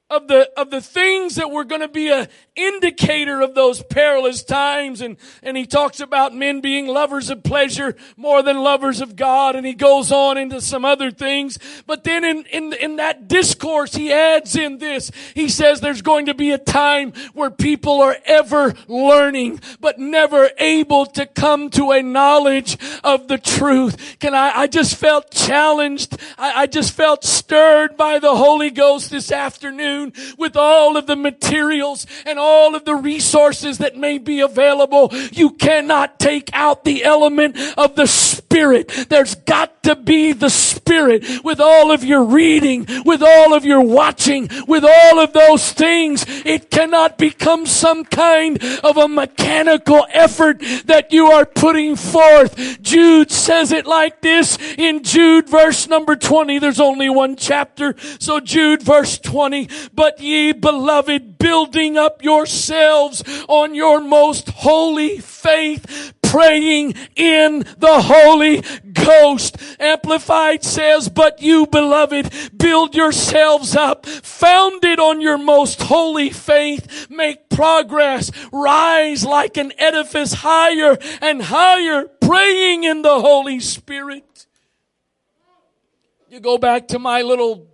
of the, of the things that were going to be an indicator of those perilous times. And, and he talks about men being lovers of pleasure more than lovers of God. And he goes on into some other things. But then in, in, in that discourse, he adds in this. He says there's going to be a time where people are ever learning, but never able to come to a knowledge of the truth. Can I, I just felt challenged. I, I just felt stirred by the Holy Ghost this afternoon, with all of the materials and all of the resources that may be available. You cannot take out the element of the Spirit. There's got to be the Spirit with all of your reading, with all of your watching, with all of those things. It cannot become some kind of a mechanical effort that you are putting forth. Jude says it like this in Jude verse number twenty. There's only one chapter, so Jude verse twenty. But ye, beloved, building up yourselves on your most holy faith, praying in the Holy Ghost. Amplified says, but you, beloved, build yourselves up, founded on your most holy faith, make progress, rise like an edifice higher and higher, praying in the Holy Spirit. You go back to my little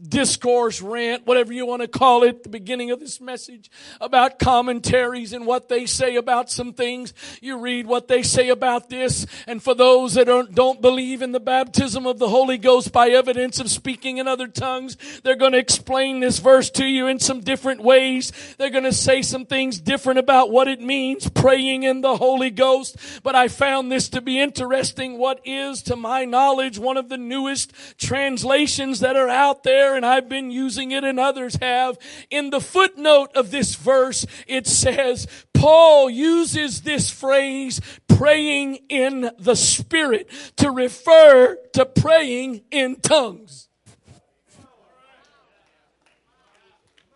discourse, rant, whatever you want to call it, the beginning of this message about commentaries and what they say about some things. You read what they say about this. And for those that don't, don't believe in the baptism of the Holy Ghost by evidence of speaking in other tongues, they're going to explain this verse to you in some different ways. They're going to say some things different about what it means, praying in the Holy Ghost. But I found this to be interesting. What is, to my knowledge, one of the newest translations that are out there, and I've been using it and others have. In the footnote of this verse, it says, Paul uses this phrase, praying in the Spirit, to refer to praying in tongues.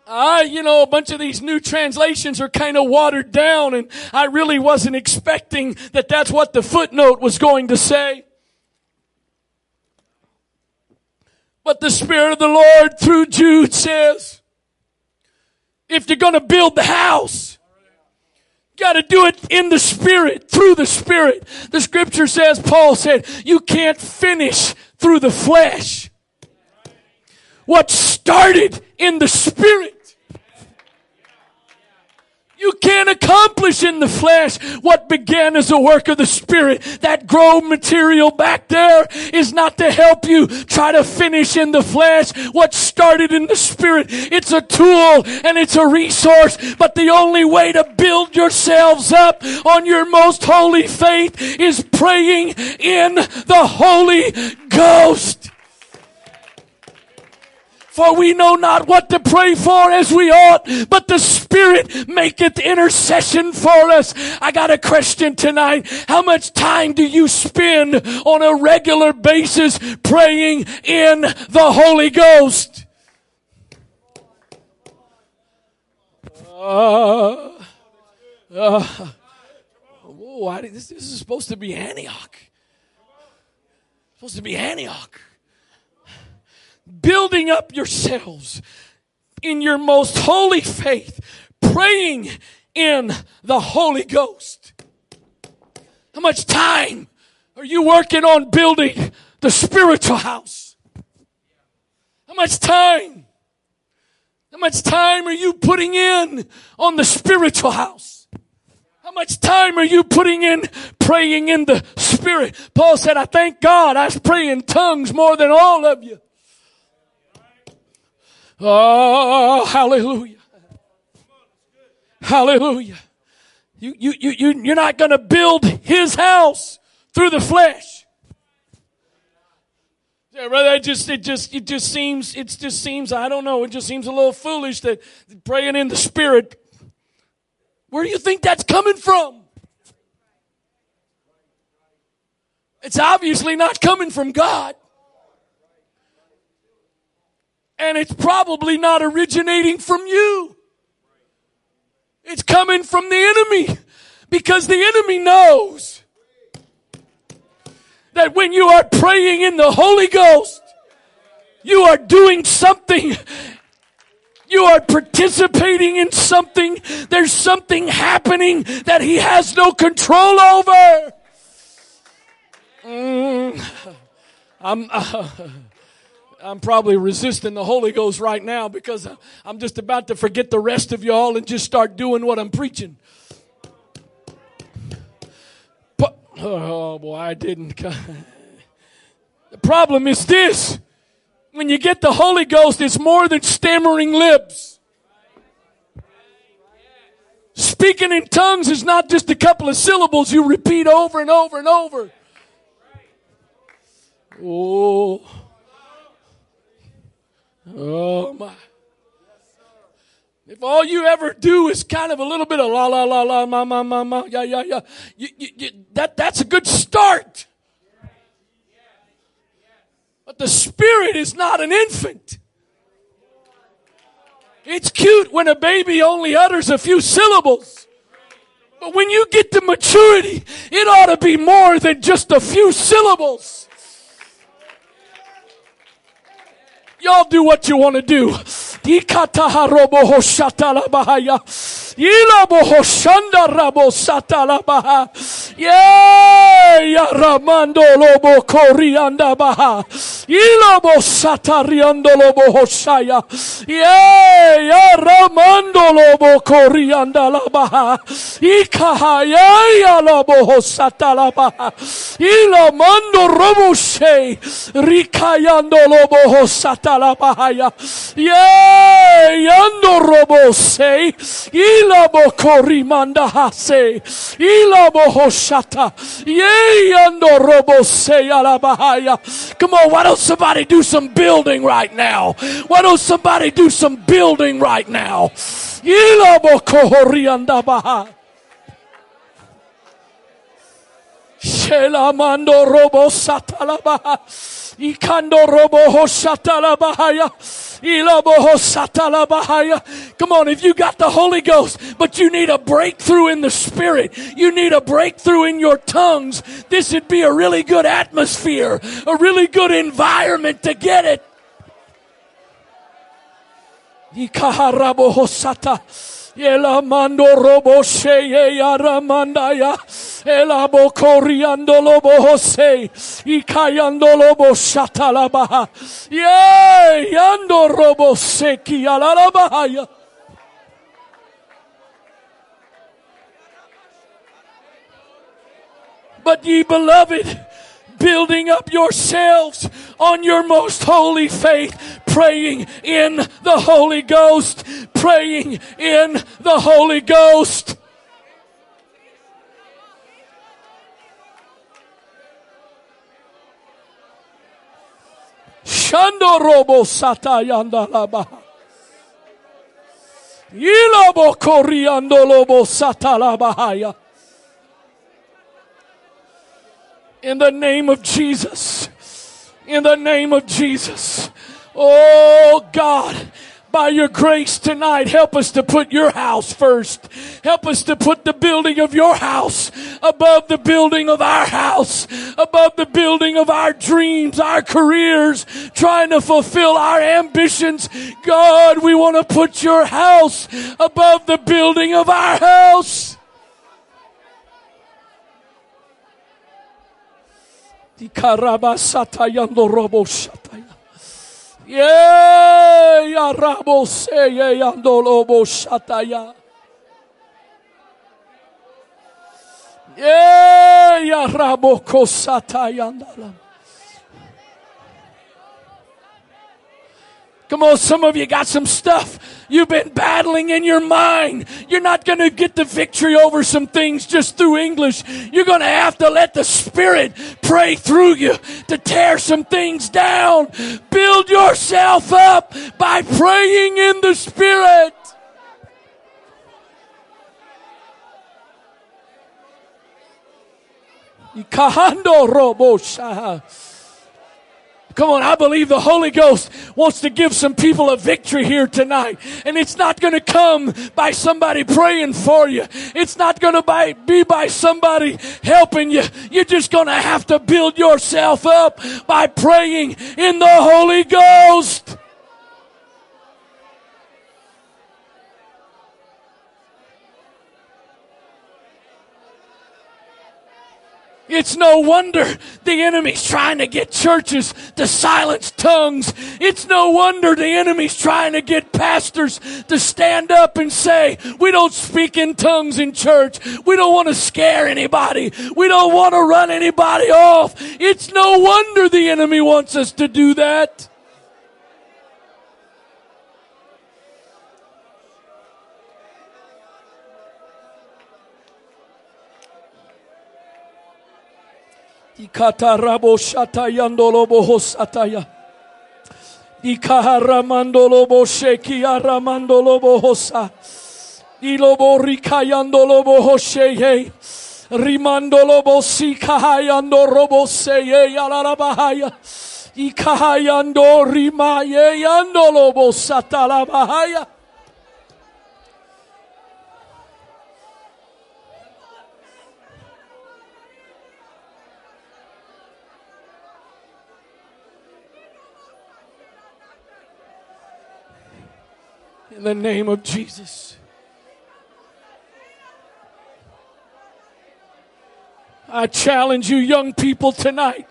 Ah, you know, a bunch of these new translations are kind of watered down, and I really wasn't expecting that that's what the footnote was going to say. But the Spirit of the Lord through Jude says, if you're going to build the house, you got to do it in the Spirit, through the Spirit. The Scripture says, Paul said, you can't finish through the flesh what started in the Spirit. You can't accomplish in the flesh what began as a work of the Spirit. That grow material back there is not to help you try to finish in the flesh what started in the Spirit. It's a tool and it's a resource, but the only way to build yourselves up on your most holy faith is praying in the Holy Ghost. For we know not what to pray for as we ought, but the Spirit maketh intercession for us. I got a question tonight. How much time do you spend on a regular basis praying in the Holy Ghost? Uh, uh, oh, I, this, this is supposed to be Antioch. supposed to be Antioch. Building up yourselves in your most holy faith, praying in the Holy Ghost. How much time are you working on building the spiritual house? How much time? How much time are you putting in on the spiritual house? How much time are you putting in praying in the Spirit? Paul said, I thank God I pray in tongues more than all of you. Oh, hallelujah. Hallelujah. You, you, you, you, you're not going to build his house through the flesh. Yeah, brother, it just, it just, it just seems, it just seems, I don't know, it just seems a little foolish that praying in the Spirit. Where do you think that's coming from? It's obviously not coming from God. And it's probably not originating from you. It's coming from the enemy. Because the enemy knows that when you are praying in the Holy Ghost, you are doing something. You are participating in something. There's something happening that he has no control over. Mm, I'm... Uh, I'm probably resisting the Holy Ghost right now because I'm just about to forget the rest of y'all and just start doing what I'm preaching. But, oh, boy, I didn't. The problem is this. When you get the Holy Ghost, it's more than stammering lips. Speaking in tongues is not just a couple of syllables you repeat over and over and over. Oh, Oh my. If all you ever do is kind of a little bit of la la la la ma ma ma ma yeah yeah yeah, you, you, you, that that's a good start. But the Spirit is not an infant. It's cute when a baby only utters a few syllables. But when you get to maturity, it ought to be more than just a few syllables. Y'all do what you want to do. Come on, why don't somebody do some building right now? Why don't somebody do some building right now? Shelamando robo satalabaha, ikando robo hosatalabahaya, ilabo hosatalabahaya. Come on, if you got the Holy Ghost, but you need a breakthrough in the Spirit, you need a breakthrough in your tongues, this would be a really good atmosphere, a really good environment to get it. Ikaharabo hosata. Yelamando robo sheye yaramanda ya elabo coriando lobo hose ikayando lobo shatalaba ye yando robo seki alalaba ya. But ye beloved, building up yourselves on your most holy faith, praying in the Holy Ghost, praying in the Holy Ghost. Shando robo satayanda laba. Ilabo coriando lobo satalabahaya. In the name of Jesus. In the name of Jesus. Oh God, by your grace tonight, help us to put your house first. Help us to put the building of your house above the building of our house, above the building of our dreams, our careers, trying to fulfill our ambitions. God, we want to put your house above the building of our house. Come on, some of you got some stuff you've been battling in your mind. You're not going to get the victory over some things just through English. You're going to have to let the Spirit pray through you to tear some things down. Build yourself up by praying in the Spirit. Ikahando robo shaha. Come on, I believe the Holy Ghost wants to give some people a victory here tonight. And it's not going to come by somebody praying for you. It's not going to be by somebody helping you. You're just going to have to build yourself up by praying in the Holy Ghost. It's no wonder the enemy's trying to get churches to silence tongues. It's no wonder the enemy's trying to get pastors to stand up and say, we don't speak in tongues in church. We don't want to scare anybody. We don't want to run anybody off. It's no wonder the enemy wants us to do that. Ikahara In the name of Jesus. I challenge you young people tonight.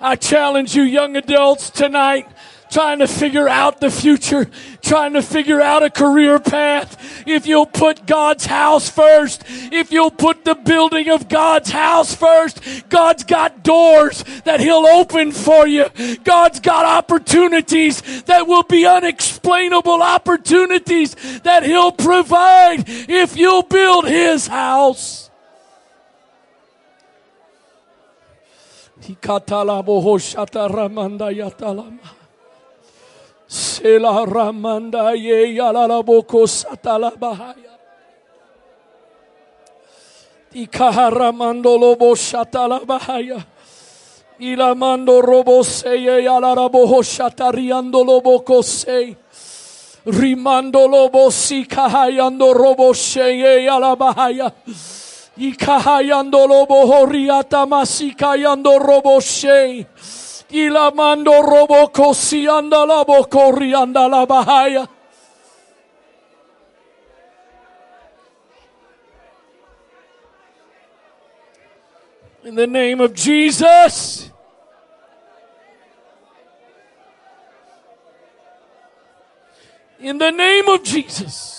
I challenge you young adults tonight. Trying to figure out the future, trying to figure out a career path. If you'll put God's house first, if you'll put the building of God's house first, God's got doors that He'll open for you. God's got opportunities that will be unexplainable opportunities that He'll provide if you'll build His house. Sela Ramanda ye yalalaboko satalabahaya. Ikaharamando lobo satalabahaya. Ilamando robo seye yalaraboho satariando loboko se. Rimando lobo sikahayando robo seye yalabahaya. Ikahayando lobo horiata masikayando robo se. Ilamando robo cosi anda la boco rianda la bahaya. In the name of Jesus. In the name of Jesus.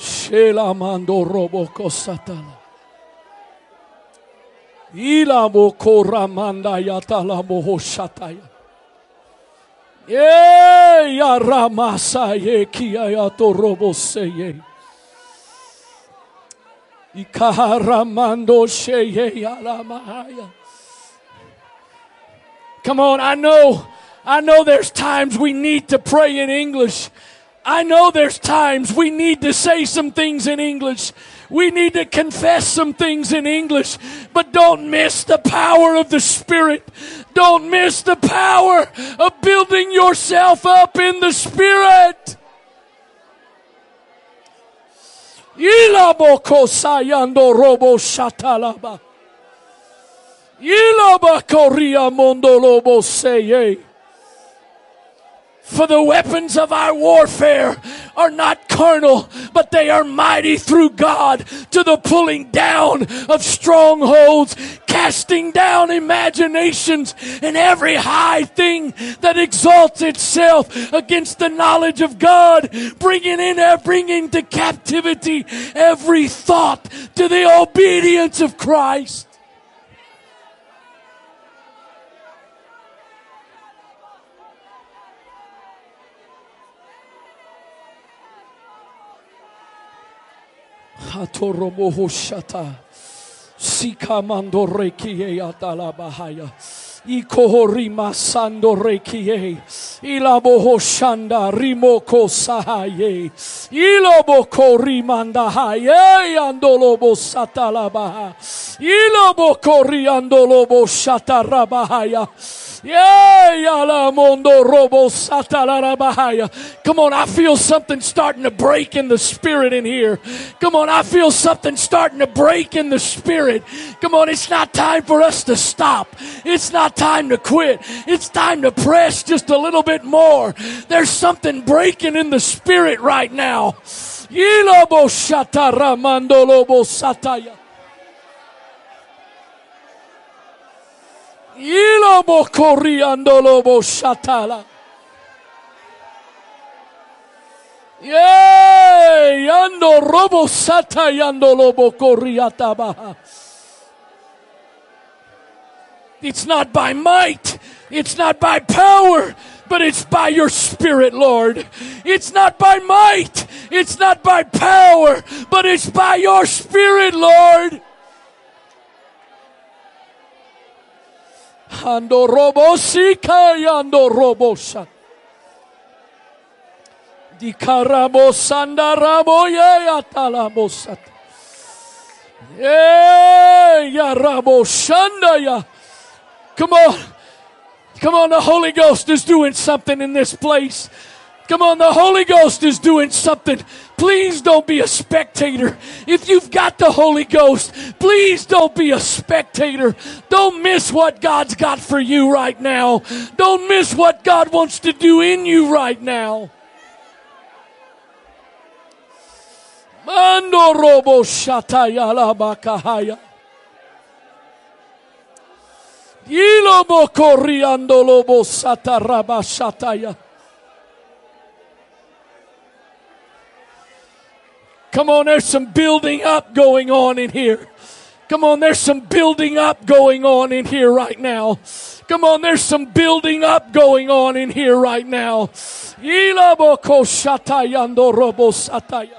Shelamando roboko satala. Ilamo koramanda yatala moho shataya. Ye ya ramasa ye kiayato robose ye. Ikaharamando sheye yalamahaya. Come on, I know, I know there's times we need to pray in English. I know there's times we need to say some things in English. We need to confess some things in English. But don't miss the power of the Spirit. Don't miss the power of building yourself up in the Spirit. Yilaboko sayando robo shatalaba. Yilabako ria mondolobo seye. For the weapons of our warfare are not carnal, but they are mighty through God to the pulling down of strongholds, casting down imaginations and every high thing that exalts itself against the knowledge of God, bringing in uh, bringing to captivity every thought to the obedience of Christ. Come on, I feel something starting to break in the Spirit in here. Come on, I feel something starting to break in the Spirit. Come on, it's not time for us to stop. It's not time to quit. It's time to press just a little bit more. There's something breaking in the Spirit right now. Ilobo corriando lobo shatala. Yay! Ando robo satayando lobo corriataba. It's not by might, it's not by power, but it's by your Spirit, Lord. It's not by might, it's not by power, but it's by your Spirit, Lord. Ando robo sika yando robo sha. Di karabo sanda rabo ya talabo sat. Hey, ya rabo shanda ya. Come on. Come on, the Holy Ghost is doing something in this place. Come on, the Holy Ghost is doing something. Please don't be a spectator. If you've got the Holy Ghost, please don't be a spectator. Don't miss what God's got for you right now. Don't miss what God wants to do in you right now. Mando robo shataya la bakahaya. Yilobo corriando lobo sataraba shataya. Come on, there's some building up going on in here. Come on, there's some building up going on in here right now. Come on, there's some building up going on in here right now. Ilaboko shatayando robo sataya.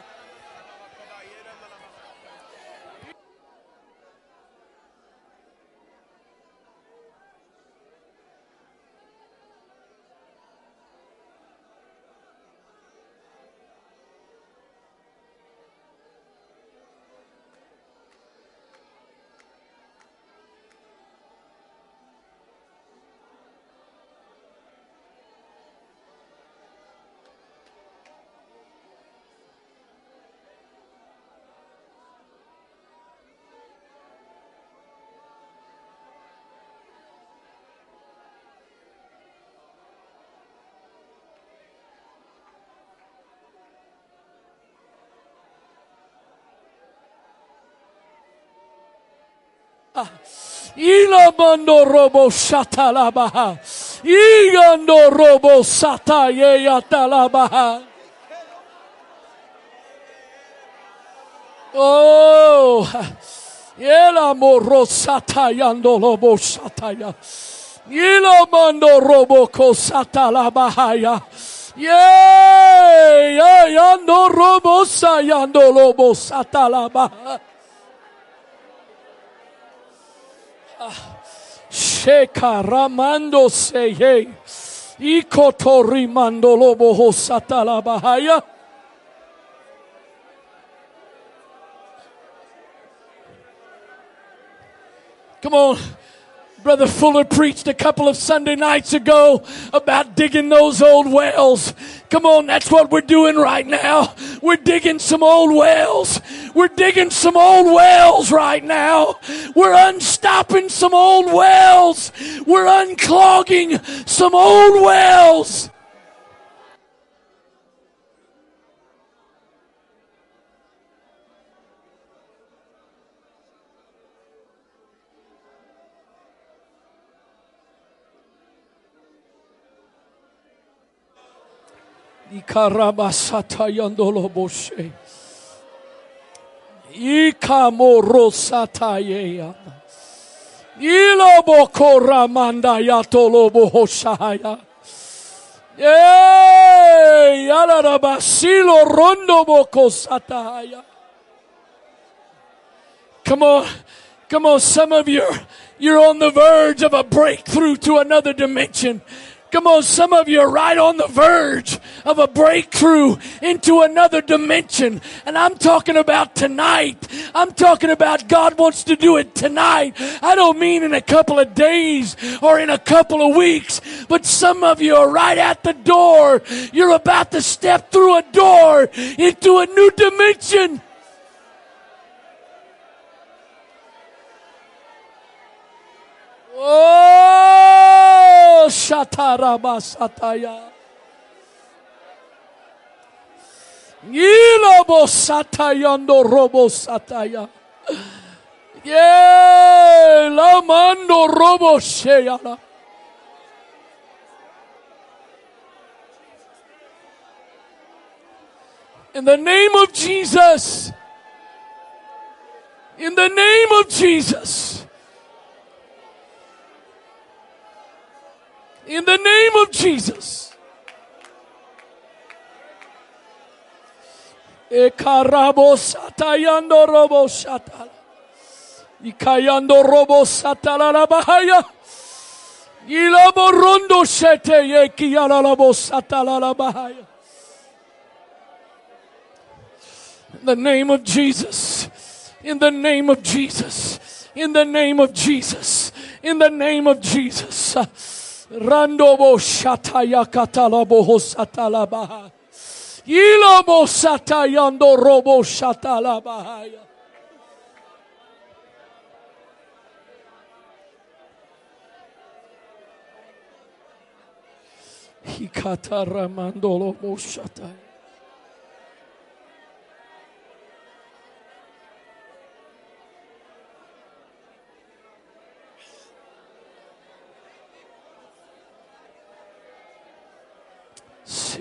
Ilamando robo shatalabaha. Igando robo sataye yatalabaha. Oh, yelamoro satayando robo sataya. Ilamando robo ko satalabahaya. Yay, yando robo sayando robo satalabaha. Sheka ramando seye. Ikotori mandolobo hosatala bahaya. Come on. Brother Fuller preached a couple of Sunday nights ago about digging those old wells. Come on, that's what we're doing right now. We're digging some old wells. We're digging some old wells right now. We're unstopping some old wells. We're unclogging some old wells. Ikarabasata yandolo boshe. Ikamorosata yeya. Ilobokoramanda yatolo bohoshaya. Yey, alarabasilo rondo bokosataya. Come on, come on, some of you, you're on the verge of a breakthrough to another dimension. Come on, some of you are right on the verge of a breakthrough into another dimension. And I'm talking about tonight. I'm talking about God wants to do it tonight. I don't mean in a couple of days or in a couple of weeks. But some of you are right at the door. You're about to step through a door into a new dimension. Oh, shatarabasataya. Yilabosatayando robosataya. Yay, lamando robosheyala. In the name of Jesus. In the name of Jesus. In the name of Jesus. Ekarabosatayando robosatala. Ikayando robosatala la bahaya. Ilaborondo sete yekiala robosatala la bahaya. In the name of Jesus. In the name of Jesus. In the name of Jesus. In the name of Jesus. Randobo shataya katalabo hosatalaba. Ilobo satayando robo shatalaba. Hikataramandolo moshataya.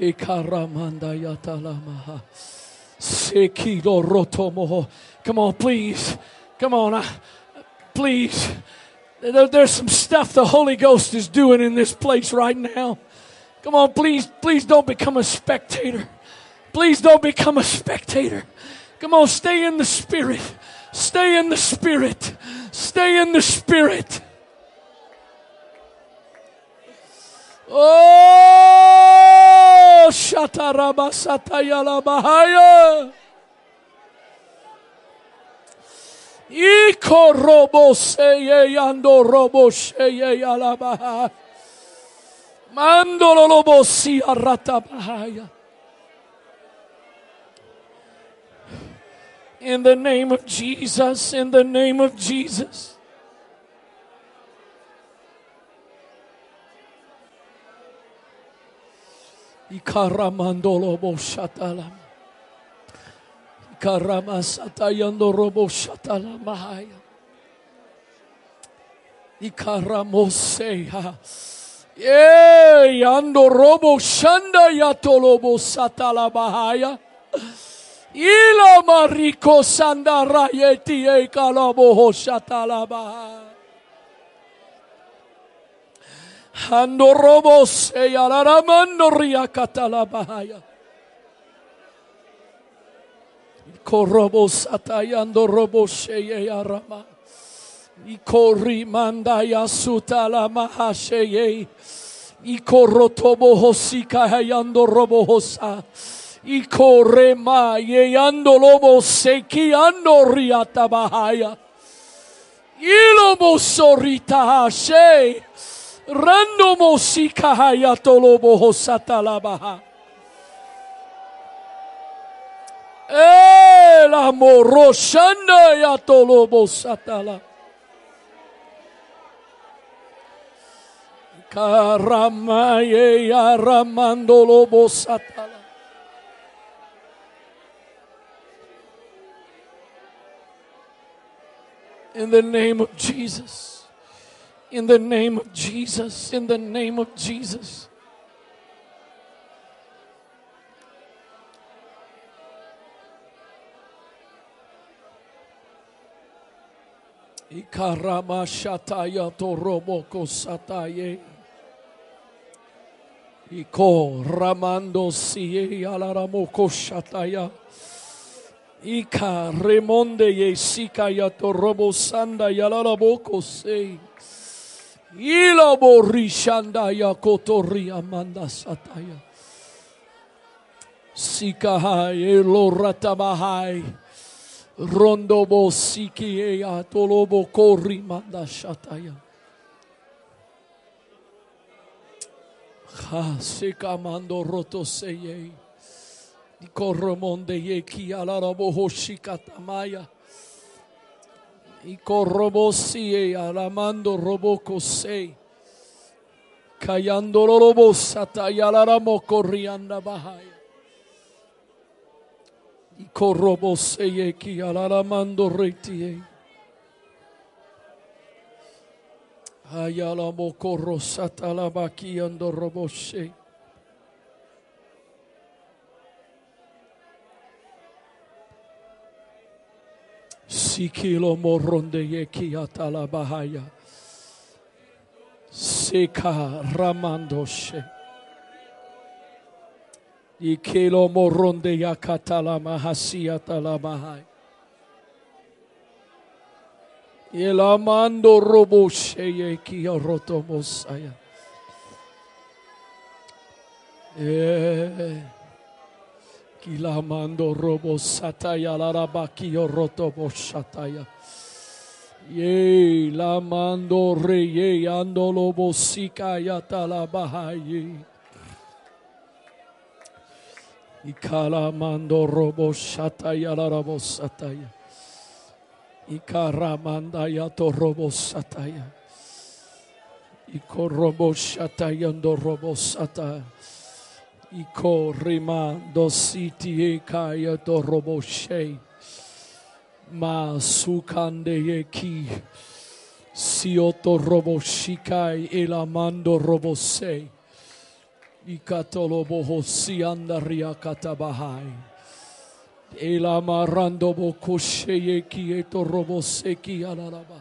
Sekaramanda yatalamaha. Sekido rotomoho. Come on, please. Come on, uh, please. There, there's some stuff the Holy Ghost is doing in this place right now. Come on, please, please don't become a spectator. Please don't become a spectator. Come on, stay in the Spirit. Stay in the Spirit. Stay in the Spirit. Oh, shataraba satayala bahaya. Iko robo seye yando robo seye yala bahaya. Mandolo lobo si arata bahaya. In the name of Jesus, in the name of Jesus. Ikaramandolo boshatalam. Ikaramasatayando robo shatalam bahaya. Ikaramoseha. Yey ando robo shanda yatolobo satala bahaya. Ila mariko sanda rayeti ekalabo hoshatala bahaya. Ando robos e alaramando riacatala bahaya. Corobos atayando robos e arama. Ikorimanda yasutala mahashe. Ikorotobo hosika hayando robo hosa. Ikorema yeyando lobo seki ando riata bahaya. Ilobo sorita hashe. Rando mosika hayato lobo hosata labaha. El amor roshanda yato lobo satala. Karamaye yaramando lobo satala. In the name of Jesus. In the name of Jesus. In the name of Jesus. Ikarama shataya to roboko sataye. Iko ramando siye alaramoko shataya. Ika remonde ye sikaya to robo sanda yalaraboko se. Ilabo rishanda yakotori amanda sataya. Sikahai lo ratabahai. Rondo bo siki ya tolobo kori manda shataya. Ha sekamando roto seye. Di korromonde ye ki alarabo hoshikatamaya. I korrobo siye alamando roboko sei. Kayando robo sataya laramo korianda bahaya. Ikorobo seye ki alalamando retie. Ayalamo korosata labaki ando roboshe. Sikilo moronde ye ki atalabahaya. Seka ramandoshe. Ikelo moronde yakatala mahasia talamahai. Elamando robo sheye kiaroto mosaya. Eh. Kilamando robo sataya larabaki oroto boshataya. Ye lamando reye andolo bosika yatalabahai. Ikala mando robo sataya larabo sataya. Ikara mandaya to robo sataya. Iko robo sataya ndo robo sataya. Iko rima do siti ekaya to robo shei. Ma sukande eki. Sioto robo shikai elamando robo sei. Ikatolobo hosianda riakatabahai. Elamarando bokosheye kieto roboseki alalaba.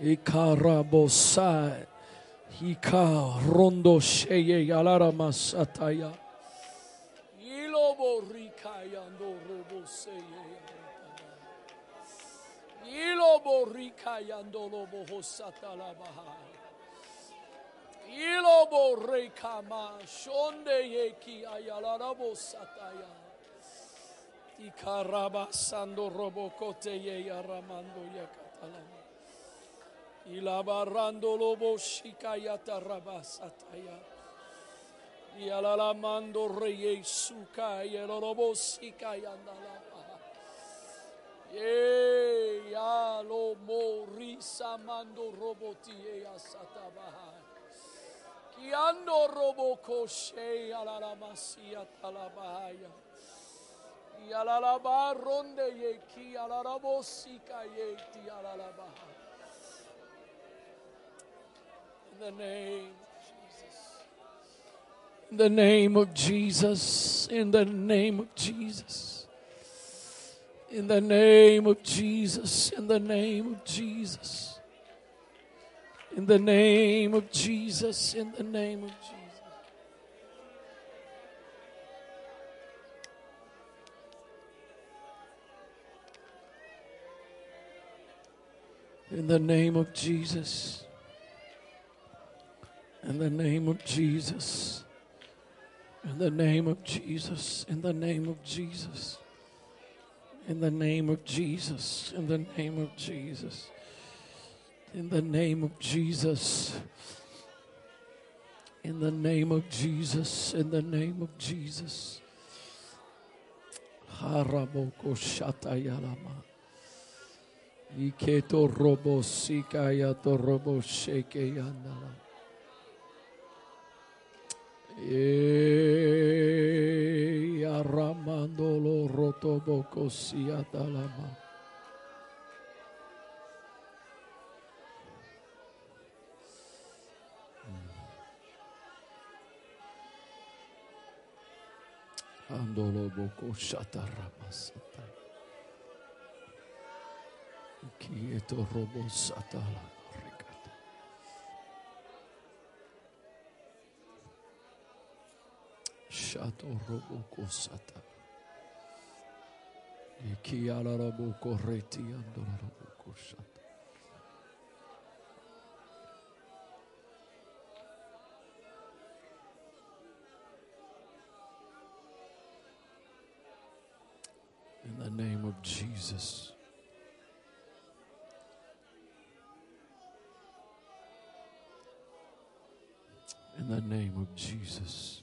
Ikarabosai, Ika rondo sheye yalara masataya. Ilobo rikayando robo seye. Ilobo rikayando lobo hosata labahai. Ilobo rekama shonde yeki ayalarabo sataya. Ikaraba sando robo kote ye aramando yakatalama. Ilabarando lobo shikayata rabasataya. Yalalamando reye suka yelolobo sikayandala. Yea, alo morisa mando robotie a satabahai. Kiando roboko shea la la masia talabahaya. Yalalaba ronde ye ki alarabosika ye ti alalabahai. the name of Jesus. In the name of Jesus. In the name of Jesus. In the name of Jesus. In the name of Jesus. In the name of Jesus. In the name of Jesus. In the name of Jesus. In the name of Jesus. In the name of Jesus. In the name of Jesus. In the name of Jesus. In the name of Jesus. In the name of Jesus. In the name of Jesus. In the name of Jesus. Haraboko shatayalama. Iketo robo sikayato robo sheke yandala. E aramandolo rotoboko siatalama. Andolo boko shatarama satay. Quieto robo satala recata. Shato robo cosata. E chi alla robo corretti andolo robo cosata. In the name of Jesus. In the name of Jesus.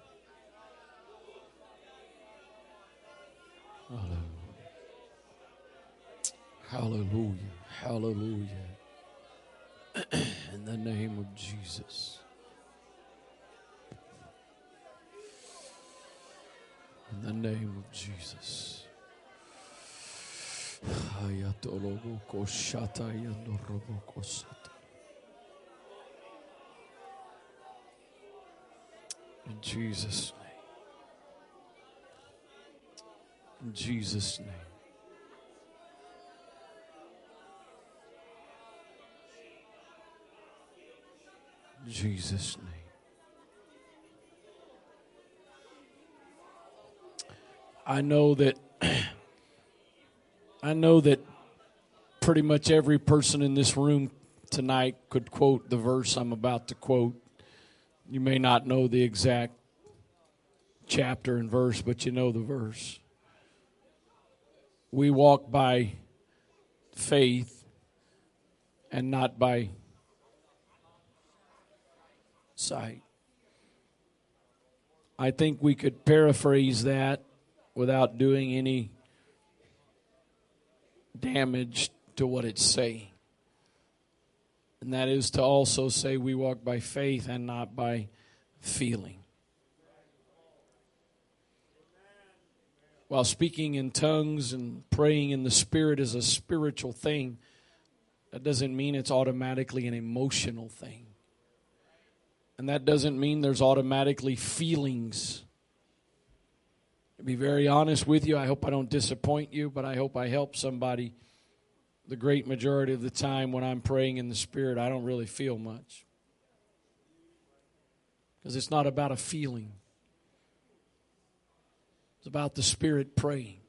Hallelujah. Hallelujah. Hallelujah. In the name of Jesus. In the name of Jesus. Hayatolobo koshata yandorobo kosata. In Jesus' name. In Jesus' name. In Jesus' name. I know that I know that pretty much every person in this room tonight could quote the verse I'm about to quote. You may not know the exact chapter and verse, but you know the verse. We walk by faith and not by sight. I think we could paraphrase that without doing any damage to what it's saying. And that is to also say we walk by faith and not by feeling. While speaking in tongues and praying in the Spirit is a spiritual thing, that doesn't mean it's automatically an emotional thing. And that doesn't mean there's automatically feelings. To be very honest with you, I hope I don't disappoint you, but I hope I help somebody. The great majority of the time when I'm praying in the Spirit, I don't really feel much. Because it's not about a feeling. It's about the Spirit praying.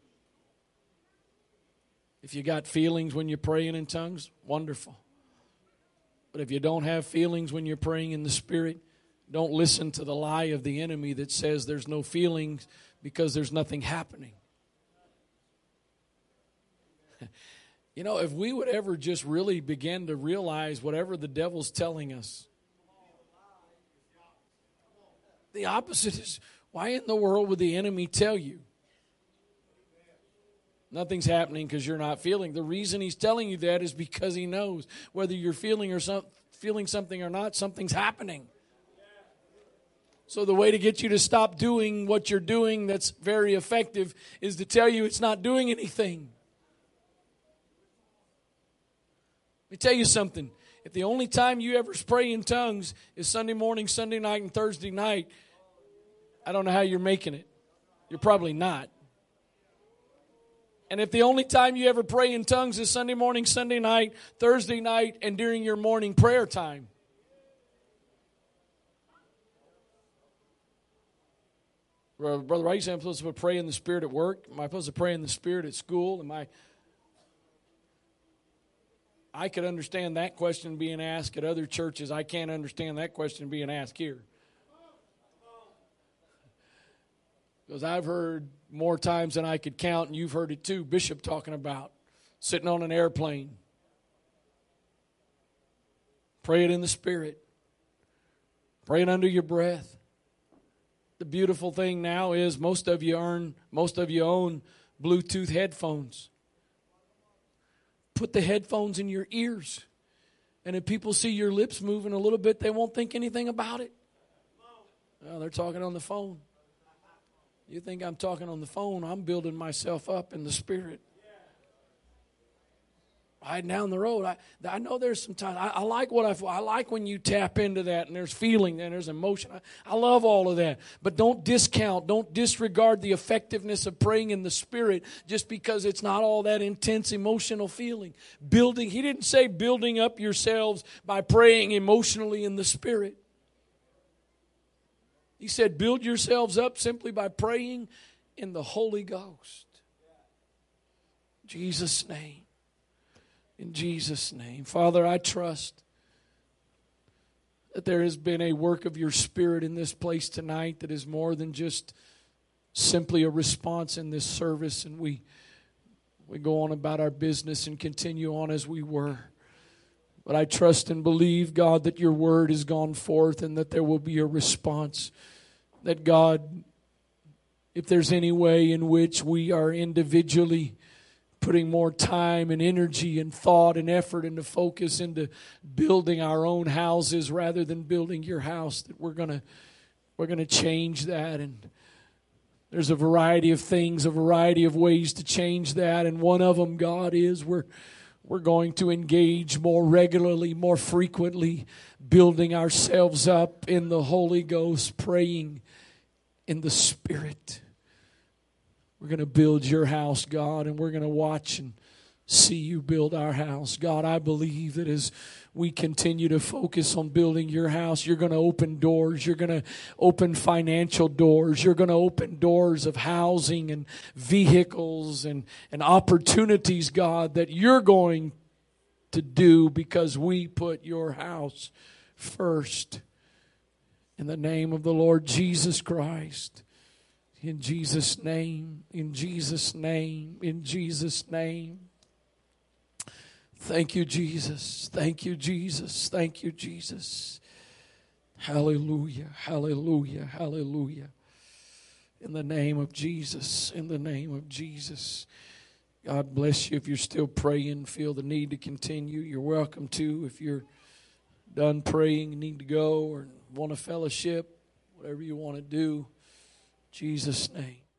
If you got feelings when you're praying in tongues, wonderful. But if you don't have feelings when you're praying in the Spirit, don't listen to the lie of the enemy that says there's no feelings because there's nothing happening. You know, if we would ever just really begin to realize whatever the devil's telling us, the opposite is, why in the world would the enemy tell you nothing's happening because you're not feeling? The reason he's telling you that is because he knows whether you're feeling or some, feeling something or not, something's happening. So the way to get you to stop doing what you're doing that's very effective is to tell you it's not doing anything. Let me tell you something. If the only time you ever pray in tongues is Sunday morning, Sunday night, and Thursday night, I don't know how you're making it. You're probably not. And if the only time you ever pray in tongues is Sunday morning, Sunday night, Thursday night, and during your morning prayer time, Brother Rice, am I supposed to pray in the Spirit at work? Am I supposed to pray in the Spirit at school? Am I? I could understand that question being asked at other churches. I can't understand that question being asked here. Because I've heard more times than I could count, and you've heard it too, Bishop talking about sitting on an airplane. Pray it in the Spirit. Pray it under your breath. The beautiful thing now is most of you earn, most of you own Bluetooth headphones. Put the headphones in your ears, and if people see your lips moving a little bit, they won't think anything about it. Oh, they're talking on the phone. You think I'm talking on the phone? I'm building myself up in the Spirit. Right down the road, I I know there's some time. I, I like what I I like when you tap into that, and there's feeling, and there's emotion. I, I love all of that, but don't discount, don't disregard the effectiveness of praying in the Spirit just because it's not all that intense emotional feeling. Building, he didn't say building up yourselves by praying emotionally in the Spirit. He said build yourselves up simply by praying in the Holy Ghost. In Jesus' name. In Jesus' name. Father, I trust that there has been a work of your Spirit in this place tonight that is more than just simply a response in this service, and we we go on about our business and continue on as we were. But I trust and believe, God, that your word has gone forth and that there will be a response. That, God, if there's any way in which we are individually putting more time and energy and thought and effort into focus into building our own houses rather than building your house, that we're gonna we're gonna change that. And there's a variety of things, a variety of ways to change that. And one of them, God, is we're we're going to engage more regularly, more frequently, building ourselves up in the Holy Ghost, praying in the Spirit. We're going to build your house, God, and we're going to watch and see you build our house. God, I believe that as we continue to focus on building your house, you're going to open doors. You're going to open financial doors. You're going to open doors of housing and vehicles and, and opportunities, God, that you're going to do because we put your house first. In the name of the Lord Jesus Christ. In Jesus' name, in Jesus' name, in Jesus' name. Thank you, Jesus. Thank you, Jesus. Thank you, Jesus. Hallelujah, hallelujah, hallelujah. In the name of Jesus, in the name of Jesus. God bless you. If you're still praying, feel the need to continue, you're welcome to. If you're done praying, need to go, or want a fellowship, whatever you want to do. Jesus' name.